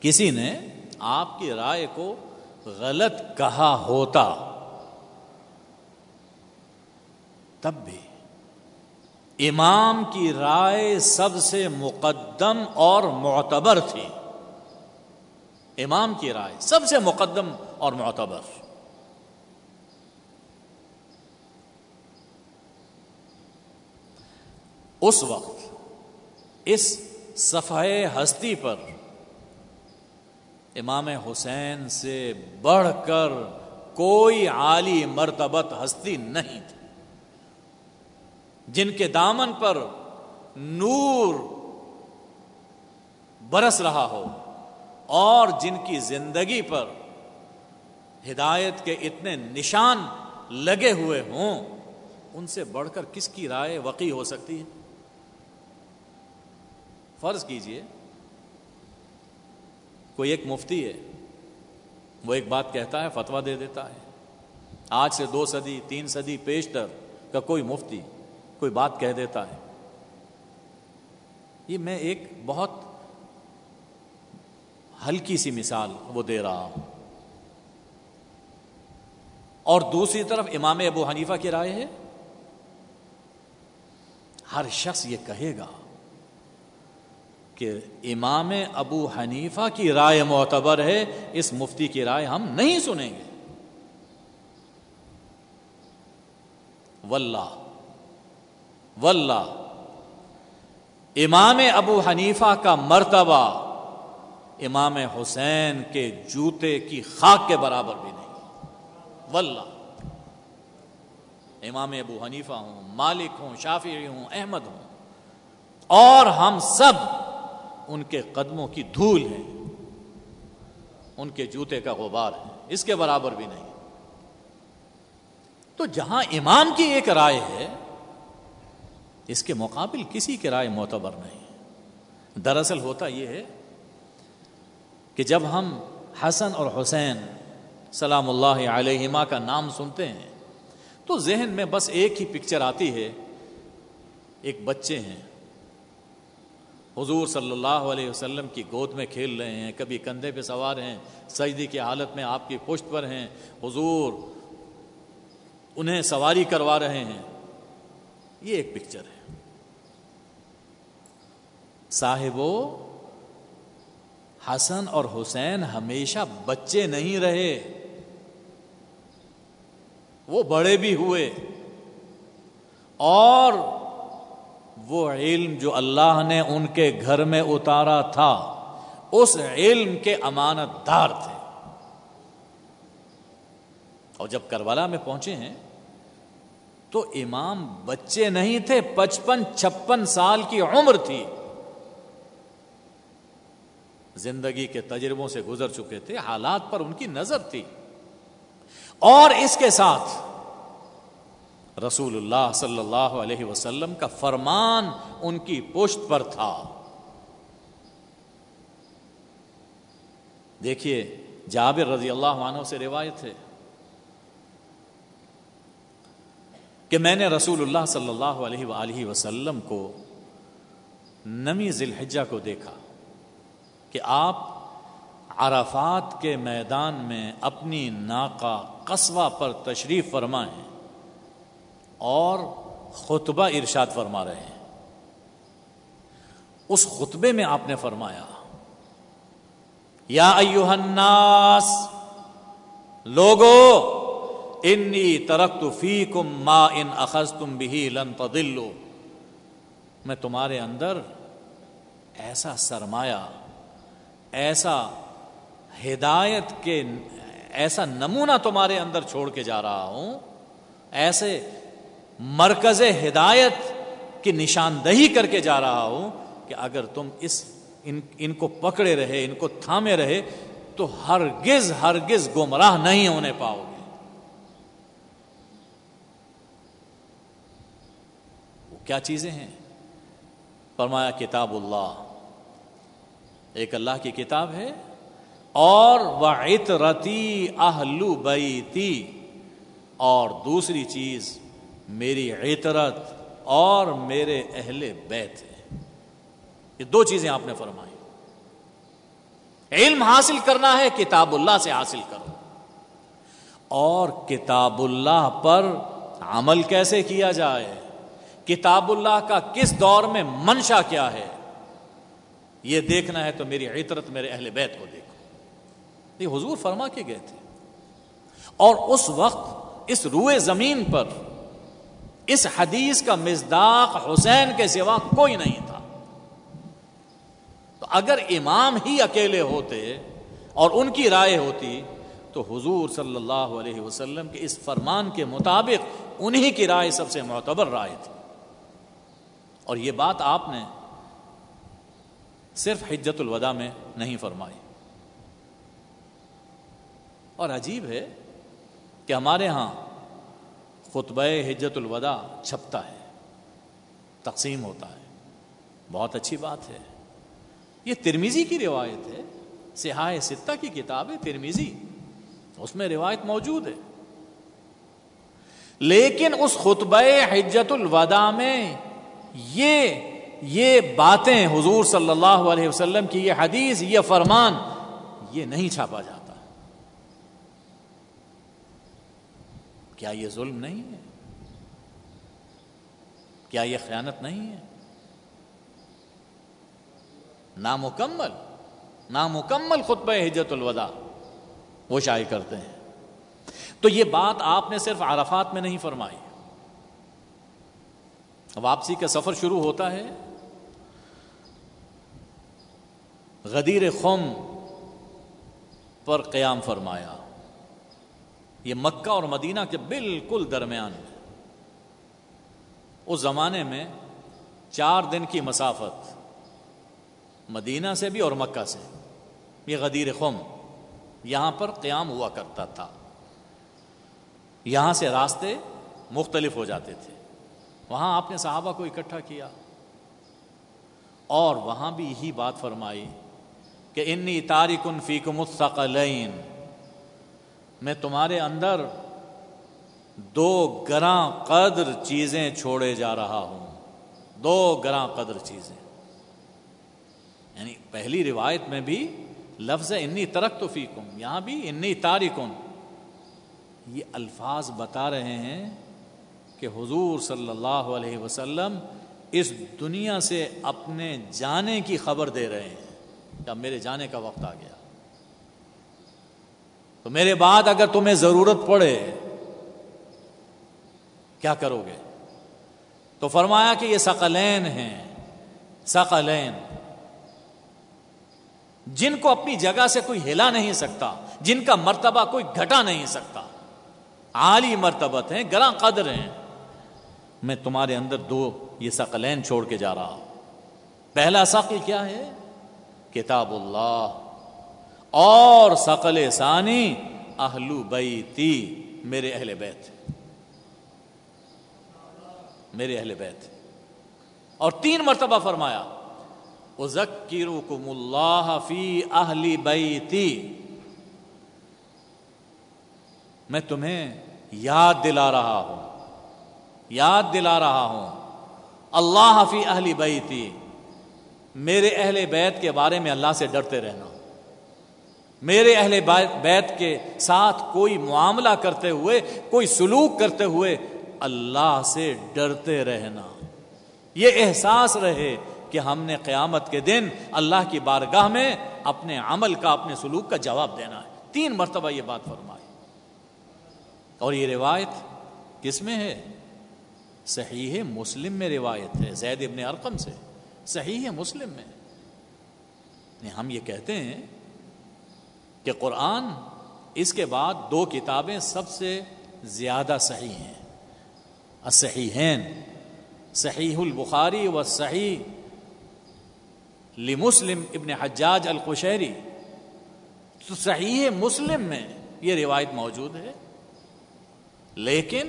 کسی نے آپ کی رائے کو غلط کہا ہوتا، تب بھی امام کی رائے سب سے مقدم اور معتبر تھی. امام کی رائے سب سے مقدم اور معتبر. اس وقت اس صفحۂ ہستی پر امام حسین سے بڑھ کر کوئی عالی مرتبت ہستی نہیں تھی، جن کے دامن پر نور برس رہا ہو اور جن کی زندگی پر ہدایت کے اتنے نشان لگے ہوئے ہوں. ان سے بڑھ کر کس کی رائے وقی ہو سکتی ہے؟ فرض کیجئے کوئی ایک مفتی ہے، وہ ایک بات کہتا ہے، فتویٰ دے دیتا ہے. آج سے دو صدی تین صدی پیشتر کا کوئی مفتی کوئی بات کہہ دیتا ہے. یہ میں ایک بہت ہلکی سی مثال وہ دے رہا ہوں. اور دوسری طرف امام ابو حنیفہ کی رائے ہے، ہر شخص یہ کہے گا کہ امام ابو حنیفہ کی رائے معتبر ہے، اس مفتی کی رائے ہم نہیں سنیں گے. واللہ واللہ امام ابو حنیفہ کا مرتبہ امام حسین کے جوتے کی خاک کے برابر بھی نہیں. واللہ امام ابو حنیفہ ہوں، مالک ہوں، شافعی ہوں، احمد ہوں، اور ہم سب ان کے قدموں کی دھول ہیں، ان کے جوتے کا غبار ہے، اس کے برابر بھی نہیں۔ تو جہاں امام کی ایک رائے ہے، اس کے مقابل کسی کی رائے معتبر نہیں ہے۔ دراصل ہوتا یہ ہے کہ جب ہم حسن اور حسین سلام اللہ علیہما کا نام سنتے ہیں تو ذہن میں بس ایک ہی پکچر آتی ہے، ایک بچے ہیں، حضور صلی اللہ علیہ وسلم کی گود میں کھیل رہے ہیں، کبھی کندھے پہ سوار ہیں، سجدی کی حالت میں آپ کی پشت پر ہیں، حضور انہیں سواری کروا رہے ہیں۔ یہ ایک پکچر ہے۔ صاحبو، حسن اور حسین ہمیشہ بچے نہیں رہے، وہ بڑے بھی ہوئے، اور وہ علم جو اللہ نے ان کے گھر میں اتارا تھا اس علم کے امانت دار تھے۔ اور جب کربلا میں پہنچے ہیں تو امام بچے نہیں تھے، پچپن چھپن سال کی عمر تھی، زندگی کے تجربوں سے گزر چکے تھے، حالات پر ان کی نظر تھی، اور اس کے ساتھ رسول اللہ صلی اللہ علیہ وسلم کا فرمان ان کی پشت پر تھا۔ دیکھیے، جابر رضی اللہ عنہ سے روایت ہے کہ میں نے رسول اللہ صلی اللہ علیہ وآلہ وسلم کو نمی ذی الحجہ کو دیکھا کہ آپ عرفات کے میدان میں اپنی ناقہ قصوہ پر تشریف فرما ہیں اور خطبہ ارشاد فرما رہے ہیں۔ اس خطبے میں آپ نے فرمایا، یا ایہا الناس، لوگو، انی ترکت فیکم ما ان اخذتم به لن تضلوا، میں تمہارے اندر ایسا سرمایہ، ایسا ہدایت کے ایسا نمونہ تمہارے اندر چھوڑ کے جا رہا ہوں، ایسے مرکز ہدایت کی نشاندہی کر کے جا رہا ہوں کہ اگر تم اس ان, ان کو پکڑے رہے، ان کو تھامے رہے تو ہرگز ہرگز گمراہ نہیں ہونے پاؤ گے۔ وہ کیا چیزیں ہیں؟ فرمایا کتاب اللہ، ایک اللہ کی کتاب ہے، اور وعطرتی اہل بیتی، اور دوسری چیز میری عطرت اور میرے اہل بیت ہے۔ یہ دو چیزیں آپ نے فرمائی۔ علم حاصل کرنا ہے، کتاب اللہ سے حاصل کرو، اور کتاب اللہ پر عمل کیسے کیا جائے، کتاب اللہ کا کس دور میں منشا کیا ہے، یہ دیکھنا ہے تو میری عطرت، میرے اہل بیت کو دیکھو۔ یہ حضور فرما کے گئے تھے، اور اس وقت اس روئے زمین پر اس حدیث کا مصداق حسین کے سوا کوئی نہیں تھا۔ تو اگر امام ہی اکیلے ہوتے اور ان کی رائے ہوتی تو حضور صلی اللہ علیہ وسلم کے اس فرمان کے مطابق انہی کی رائے سب سے معتبر رائے تھی۔ اور یہ بات آپ نے صرف حجت الوداع میں نہیں فرمائی۔ اور عجیب ہے کہ ہمارے ہاں خطبہ حجت الوداع چھپتا ہے، تقسیم ہوتا ہے، بہت اچھی بات ہے۔ یہ ترمیزی کی روایت ہے، صحائح ستہ کی کتاب ہے ترمیزی، اس میں روایت موجود ہے، لیکن اس خطبہ حجت الوداع میں یہ یہ باتیں، حضور صلی اللہ علیہ وسلم کی یہ حدیث، یہ فرمان، یہ نہیں چھاپا جاتا۔ کیا یہ ظلم نہیں ہے؟ کیا یہ خیانت نہیں ہے؟ نامکمل نامکمل خطبہ حجت الوداع وہ شائع کرتے ہیں۔ تو یہ بات آپ نے صرف عرفات میں نہیں فرمائی۔ واپسی کا سفر شروع ہوتا ہے، غدیر خم پر قیام فرمایا، یہ مکہ اور مدینہ کے بالکل درمیان ہے۔ اس زمانے میں چار دن کی مسافت مدینہ سے بھی اور مکہ سے. یہ غدیر خم، یہاں پر قیام ہوا کرتا تھا، یہاں سے راستے مختلف ہو جاتے تھے. وہاں آپ نے صحابہ کو اکٹھا کیا اور وہاں بھی یہی بات فرمائی کہ انی تارکن فیکم الثقلین، میں تمہارے اندر دو گراں قدر چیزیں چھوڑے جا رہا ہوں، دو گراں قدر چیزیں. یعنی پہلی روایت میں بھی لفظ انی ترکت فیکم، یہاں بھی انی تارکن. یہ الفاظ بتا رہے ہیں کہ حضور صلی اللہ علیہ وسلم اس دنیا سے اپنے جانے کی خبر دے رہے ہیں کہ اب میرے جانے کا وقت آ گیا، تو میرے بعد اگر تمہیں ضرورت پڑے کیا کرو گے؟ تو فرمایا کہ یہ ثقلین ہیں، ثقلین جن کو اپنی جگہ سے کوئی ہلا نہیں سکتا، جن کا مرتبہ کوئی گھٹا نہیں سکتا، عالی مرتبت ہیں، گراں قدر ہیں. میں تمہارے اندر دو یہ ثقلین چھوڑ کے جا رہا ہوں. پہلا ثقل کیا ہے؟ کتاب اللہ، اور ثقل ثانی اہل بیتی، میرے اہل بیت، میرے اہل بیت. اور تین مرتبہ فرمایا اذکرکم اللہ فی اہل بیتی، میں تمہیں یاد دلا رہا ہوں، یاد دلا رہا ہوں اللہ فی اہل بیتی، میرے اہل بیت کے بارے میں اللہ سے ڈرتے رہنا، میرے اہل بیت کے ساتھ کوئی معاملہ کرتے ہوئے، کوئی سلوک کرتے ہوئے اللہ سے ڈرتے رہنا. یہ احساس رہے کہ ہم نے قیامت کے دن اللہ کی بارگاہ میں اپنے عمل کا، اپنے سلوک کا جواب دینا ہے. تین مرتبہ یہ بات فرمائی. اور یہ روایت کس میں ہے؟ صحیح مسلم میں روایت ہے، زید ابن ارقم سے، صحیح مسلم میں. ہم یہ کہتے ہیں کہ قرآن اس کے بعد دو کتابیں سب سے زیادہ صحیح ہیں، الصحیحین، صحیح البخاری و صحیح لمسلم ابن حجاج القشیری. تو صحیح مسلم میں یہ روایت موجود ہے، لیکن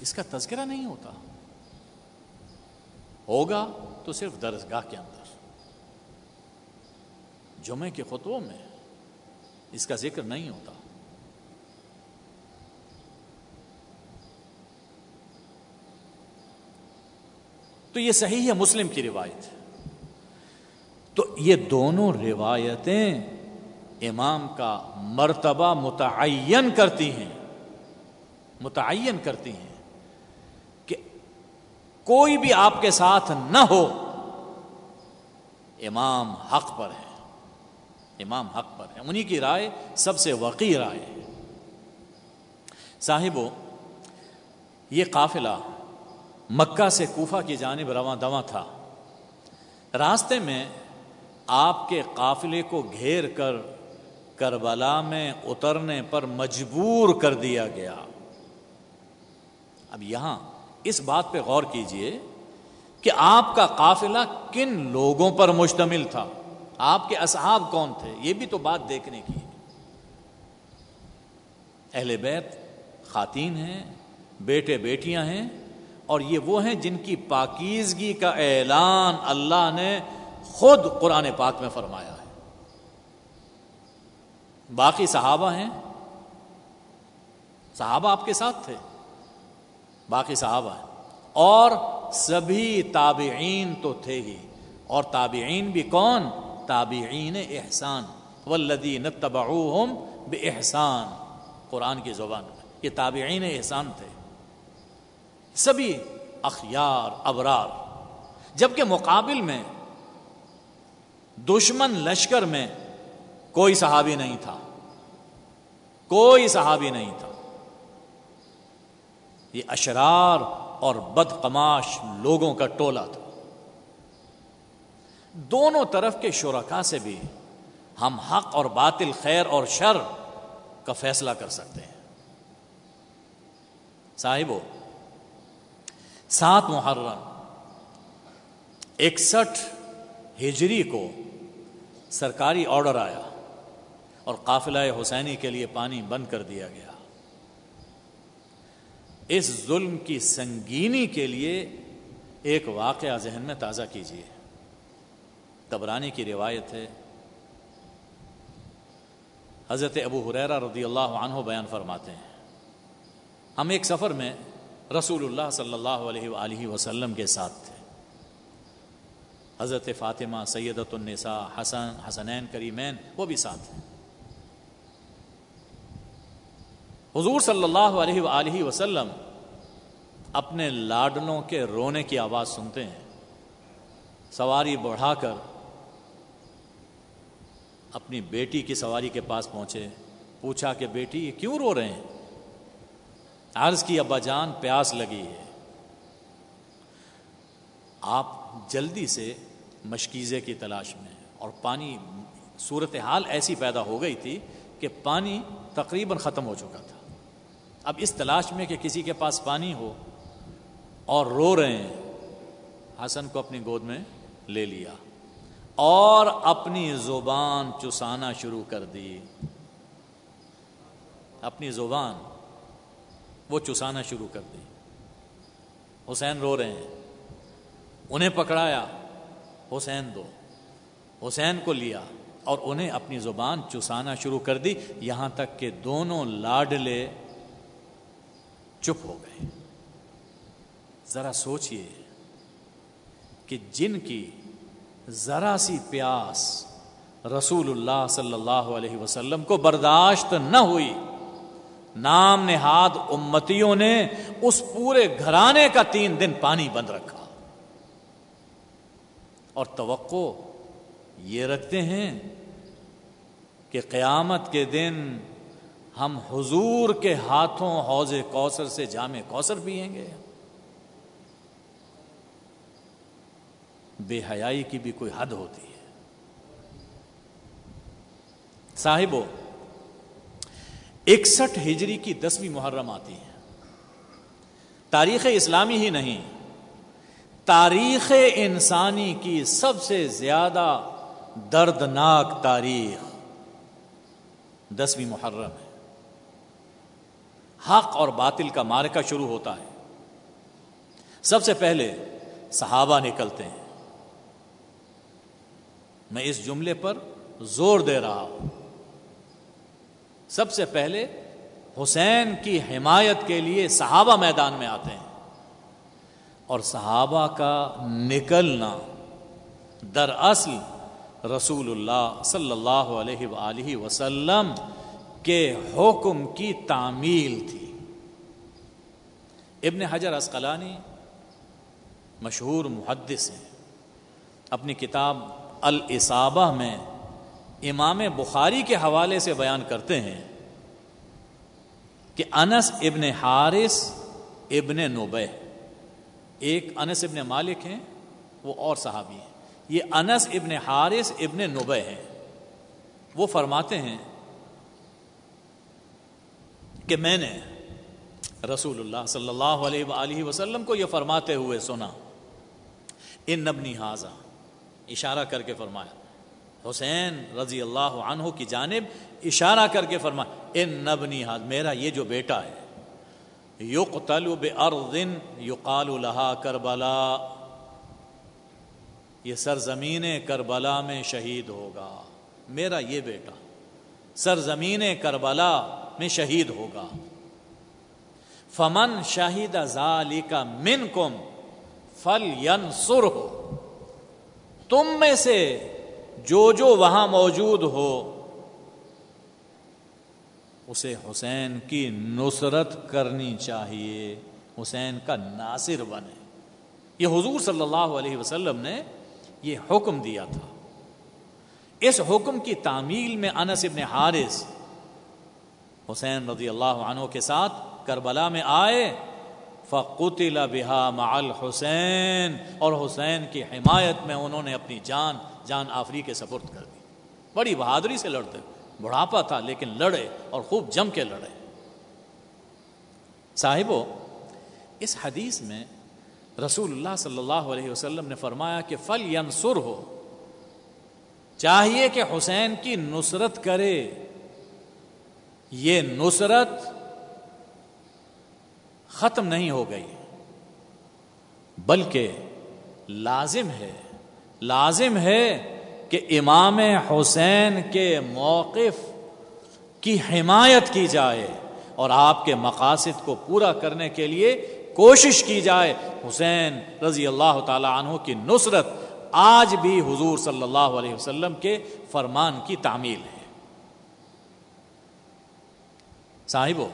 اس کا تذکرہ نہیں ہوتا، ہوگا تو صرف درسگاہ کے اندر، جمعے کے خطبوں میں اس کا ذکر نہیں ہوتا. تو یہ صحیح ہے مسلم کی روایت. تو یہ دونوں روایتیں امام کا مرتبہ متعین کرتی ہیں، متعین کرتی ہیں کہ کوئی بھی آپ کے ساتھ نہ ہو، امام حق پر ہے، امام حق پر ہے. انہی کی رائے سب سے وقی رائے ہے. صاحبو، یہ قافلہ مکہ سے کوفہ کی جانب رواں دواں تھا. راستے میں آپ کے قافلے کو گھیر کر کربلا میں اترنے پر مجبور کر دیا گیا. اب یہاں اس بات پہ غور کیجئے کہ آپ کا قافلہ کن لوگوں پر مشتمل تھا، آپ کے اصحاب کون تھے، یہ بھی تو بات دیکھنے کی. اہل بیت خواتین ہیں، بیٹے بیٹیاں ہیں، اور یہ وہ ہیں جن کی پاکیزگی کا اعلان اللہ نے خود قرآن پاک میں فرمایا ہے. باقی صحابہ ہیں، صحابہ آپ کے ساتھ تھے، باقی صحابہ ہیں، اور سبھی تابعین تو تھے ہی. اور تابعین بھی کون؟ تابعین احسان، والذین اتبعوہم باحسان، قرآن کی زبان میں یہ تابعین احسان تھے، سبھی اخیار، ابرار. جبکہ مقابل میں، دشمن لشکر میں کوئی صحابی نہیں تھا، کوئی صحابی نہیں تھا. یہ اشرار اور بدقماش لوگوں کا ٹولہ تھا. دونوں طرف کے شرکا سے بھی ہم حق اور باطل، خیر اور شر کا فیصلہ کر سکتے ہیں. صاحبو، سات محرم اکسٹھ ہجری کو سرکاری آرڈر آیا اور قافلہ حسینی کے لیے پانی بند کر دیا گیا۔ اس ظلم کی سنگینی کے لیے ایک واقعہ ذہن میں تازہ کیجیے۔ طبرانی کی روایت ہے، حضرت ابو ہریرہ رضی اللہ عنہ بیان فرماتے ہیں، ہم ایک سفر میں رسول اللہ صلی اللہ علیہ وآلہ وسلم کے ساتھ تھے۔ حضرت فاطمہ سیدۃ النساء، حسن، حسنین کریمین، وہ بھی ساتھ ہیں۔ حضور صلی اللہ علیہ وآلہ وسلم اپنے لاڈلوں کے رونے کی آواز سنتے ہیں، سواری بڑھا کر اپنی بیٹی کی سواری کے پاس پہنچے، پوچھا کہ بیٹی یہ کیوں رو رہے ہیں؟ عرض کی ابا جان پیاس لگی ہے۔ آپ جلدی سے مشکیزے کی تلاش میں، اور پانی، صورتحال ایسی پیدا ہو گئی تھی کہ پانی تقریباً ختم ہو چکا تھا۔ اب اس تلاش میں کہ کسی کے پاس پانی ہو، اور رو رہے ہیں، حسن کو اپنی گود میں لے لیا اور اپنی زبان چسانا شروع کر دی، اپنی زبان وہ چسانا شروع کر دی۔ حسین رو رہے ہیں، انہیں پکڑایا، حسین دو، حسین کو لیا اور انہیں اپنی زبان چسانا شروع کر دی، یہاں تک کہ دونوں لاڈلے چپ ہو گئے۔ ذرا سوچئے کہ جن کی ذرا سی پیاس رسول اللہ صلی اللہ علیہ وسلم کو برداشت نہ ہوئی، نام نہاد امتیوں نے اس پورے گھرانے کا تین دن پانی بند رکھا، اور توقع یہ رکھتے ہیں کہ قیامت کے دن ہم حضور کے ہاتھوں حوض کوثر سے جام کوثر پیئیں گے۔ بے حیائی کی بھی کوئی حد ہوتی ہے صاحبو۔ اکسٹھ ہجری کی دسویں محرم آتی ہے، تاریخ اسلامی ہی نہیں، تاریخ انسانی کی سب سے زیادہ دردناک تاریخ دسویں محرم ہے۔ حق اور باطل کا معرکہ شروع ہوتا ہے۔ سب سے پہلے صحابہ نکلتے ہیں، میں اس جملے پر زور دے رہا ہوں۔ سب سے پہلے حسین کی حمایت کے لیے صحابہ میدان میں آتے ہیں، اور صحابہ کا نکلنا دراصل رسول اللہ صلی اللہ علیہ وآلہ وسلم کے حکم کی تعمیل تھی۔ ابن حجر اسقلانی مشہور محدث ہیں، اپنی کتاب الاصابہ میں امام بخاری کے حوالے سے بیان کرتے ہیں کہ انس ابن حارث ابن نبیہ، ایک انس ابن مالک ہیں وہ اور صحابی ہیں، یہ انس ابن حارث ابن نبیہ ہیں، وہ فرماتے ہیں کہ میں نے رسول اللہ صلی اللہ علیہ وآلہ وسلم کو یہ فرماتے ہوئے سنا، ان ابنی ھذا، اشارہ کر کے فرمایا، حسین رضی اللہ عنہ کی جانب اشارہ کر کے فرمایا، ان ابنی ھذا، میرا یہ جو بیٹا ہے، یقتل بارض یقال لها کربلا، یہ سرزمین کربلا میں شہید ہوگا، میرا یہ بیٹا سرزمین کربلا میں شہید ہوگا۔ فمن شہید ذالک منکم فلینصرہ، تم میں سے جو جو وہاں موجود ہو اسے حسین کی نصرت کرنی چاہیے، حسین کا ناصر بنے۔ یہ حضور صلی اللہ علیہ وسلم نے یہ حکم دیا تھا۔ اس حکم کی تعمیل میں انس ابن حارث حسین رضی اللہ عنہ کے ساتھ کربلا میں آئے، فقتل بہا مع الحسین، اور حسین کی حمایت میں انہوں نے اپنی جان جان آفری کے سپرد کر دی۔ بڑی بہادری سے لڑتے، بڑھاپا تھا لیکن لڑے، اور خوب جم کے لڑے۔ صاحبو، اس حدیث میں رسول اللہ صلی اللہ علیہ وسلم نے فرمایا کہ فَلْيَنْصُرْهُ، چاہیے کہ حسین کی نصرت کرے. یہ نصرت ختم نہیں ہو گئی بلکہ لازم ہے، لازم ہے کہ امام حسین کے موقف کی حمایت کی جائے اور آپ کے مقاصد کو پورا کرنے کے لیے کوشش کی جائے. حسین رضی اللہ تعالی عنہ کی نصرت آج بھی حضور صلی اللہ علیہ وسلم کے فرمان کی تعمیل ہے. صاحبو،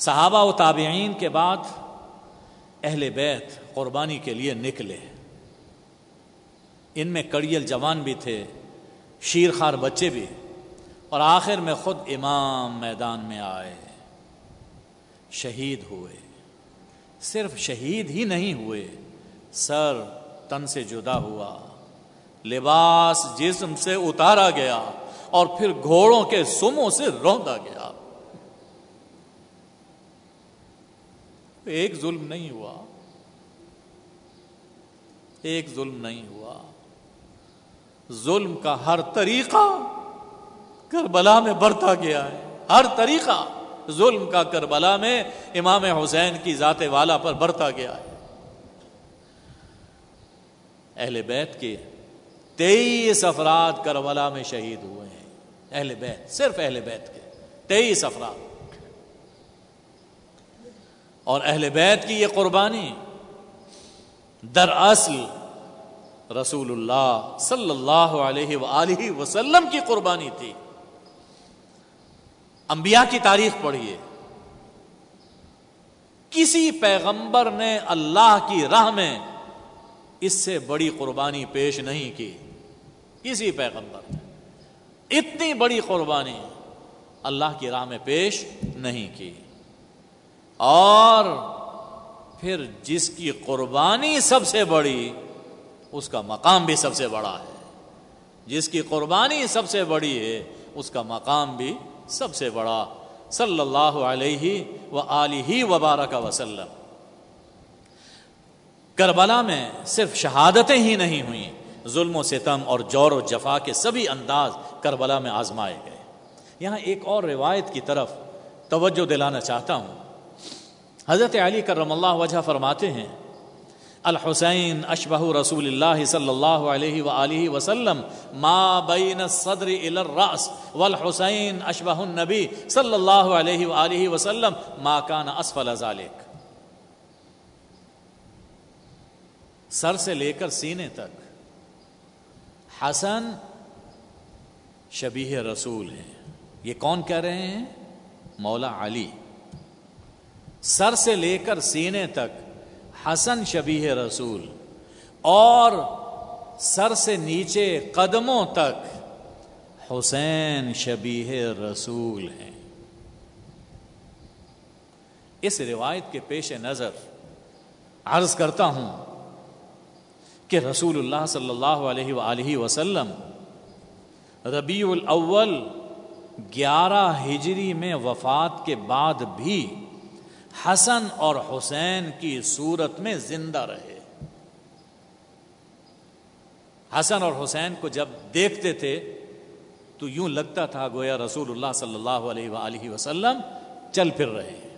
صحابہ و تابعین کے بعد اہل بیت قربانی کے لیے نکلے. ان میں کڑیل جوان بھی تھے، شیرخوار بچے بھی، اور آخر میں خود امام میدان میں آئے، شہید ہوئے. صرف شہید ہی نہیں ہوئے، سر تن سے جدا ہوا، لباس جسم سے اتارا گیا اور پھر گھوڑوں کے سموں سے روندا گیا. ایک ظلم نہیں ہوا، ایک ظلم نہیں ہوا. ظلم کا ہر طریقہ کربلا میں برتا گیا ہے، ہر طریقہ ظلم کا کربلا میں امام حسین کی ذات والا پر برتا گیا ہے. اہل بیت کے تیئیس افراد کربلا میں شہید ہوئے ہیں. اہل بیت، صرف اہل بیت کے تیئیس افراد. اور اہل بیت کی یہ قربانی دراصل رسول اللہ صلی اللہ علیہ وآلہ وسلم کی قربانی تھی. انبیاء کی تاریخ پڑھیے، کسی پیغمبر نے اللہ کی راہ میں اس سے بڑی قربانی پیش نہیں کی. کسی پیغمبر نے اتنی بڑی قربانی اللہ کی راہ میں پیش نہیں کی. اور پھر جس کی قربانی سب سے بڑی، اس کا مقام بھی سب سے بڑا ہے. جس کی قربانی سب سے بڑی ہے، اس کا مقام بھی سب سے بڑا. صلی اللہ علیہ وآلہ وبارک وسلم. کربلا میں صرف شہادتیں ہی نہیں ہوئیں، ظلم و ستم اور جور و جفا کے سبھی انداز کربلا میں آزمائے گئے. یہاں ایک اور روایت کی طرف توجہ دلانا چاہتا ہوں. حضرت علی کرم اللہ وجہ فرماتے ہیں، الحسین اشبہ رسول اللہ صلی اللہ علیہ وآلہ وسلم ما بین الصدر الی الرأس، والحسین اشبہ النبی صلی اللہ علیہ وآلہ وسلم ما کان اسفل ذالک. سر سے لے کر سینے تک حسن شبیہ رسول ہیں. یہ کون کہہ رہے ہیں؟ مولا علی. سر سے لے کر سینے تک حسن شبیہ رسول، اور سر سے نیچے قدموں تک حسین شبیہ رسول ہیں. اس روایت کے پیش نظر عرض کرتا ہوں کہ رسول اللہ صلی اللہ علیہ وآلہ وسلم ربیع الاول گیارہ ہجری میں وفات کے بعد بھی حسن اور حسین کی صورت میں زندہ رہے. حسن اور حسین کو جب دیکھتے تھے تو یوں لگتا تھا گویا رسول اللہ صلی اللہ علیہ وآلہ وسلم چل پھر رہے ہیں.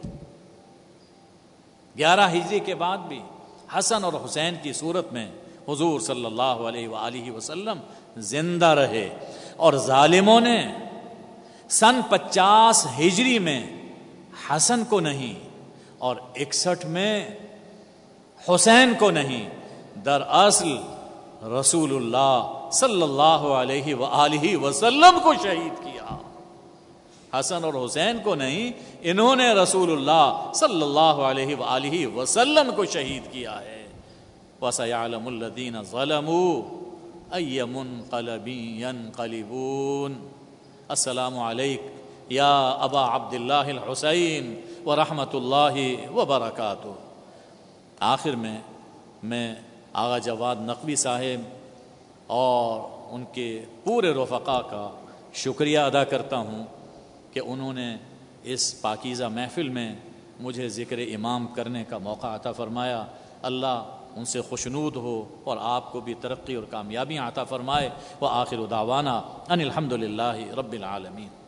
گیارہ ہجری کے بعد بھی حسن اور حسین کی صورت میں حضور صلی اللہ علیہ وآلہ وسلم زندہ رہے. اور ظالموں نے سن پچاس ہجری میں حسن کو نہیں اور اکسٹھ میں حسین کو نہیں، دراصل رسول اللہ صلی اللہ علیہ وآلہ وسلم کو شہید کیا. حسن اور حسین کو نہیں، انہوں نے رسول اللہ صلی اللہ علیہ وآلہ وسلم کو شہید کیا ہے. وَسَيَعْلَمُ الَّذِينَ ظَلَمُوا أَيَّ مُنْقَلَبٍ يَنْقَلِبُونَ. السلام علیکم یا ابا عبداللہ الحسین ورحمۃ اللہ وبرکاتہ. آخر میں میں آغا جواد نقوی صاحب اور ان کے پورے رفقا کا شکریہ ادا کرتا ہوں کہ انہوں نے اس پاکیزہ محفل میں مجھے ذکر امام کرنے کا موقع عطا فرمایا. اللہ ان سے خوشنود ہو اور آپ کو بھی ترقی اور کامیابی عطا فرمائے. وآخر دعوانا ان الحمدللہ رب العالمین.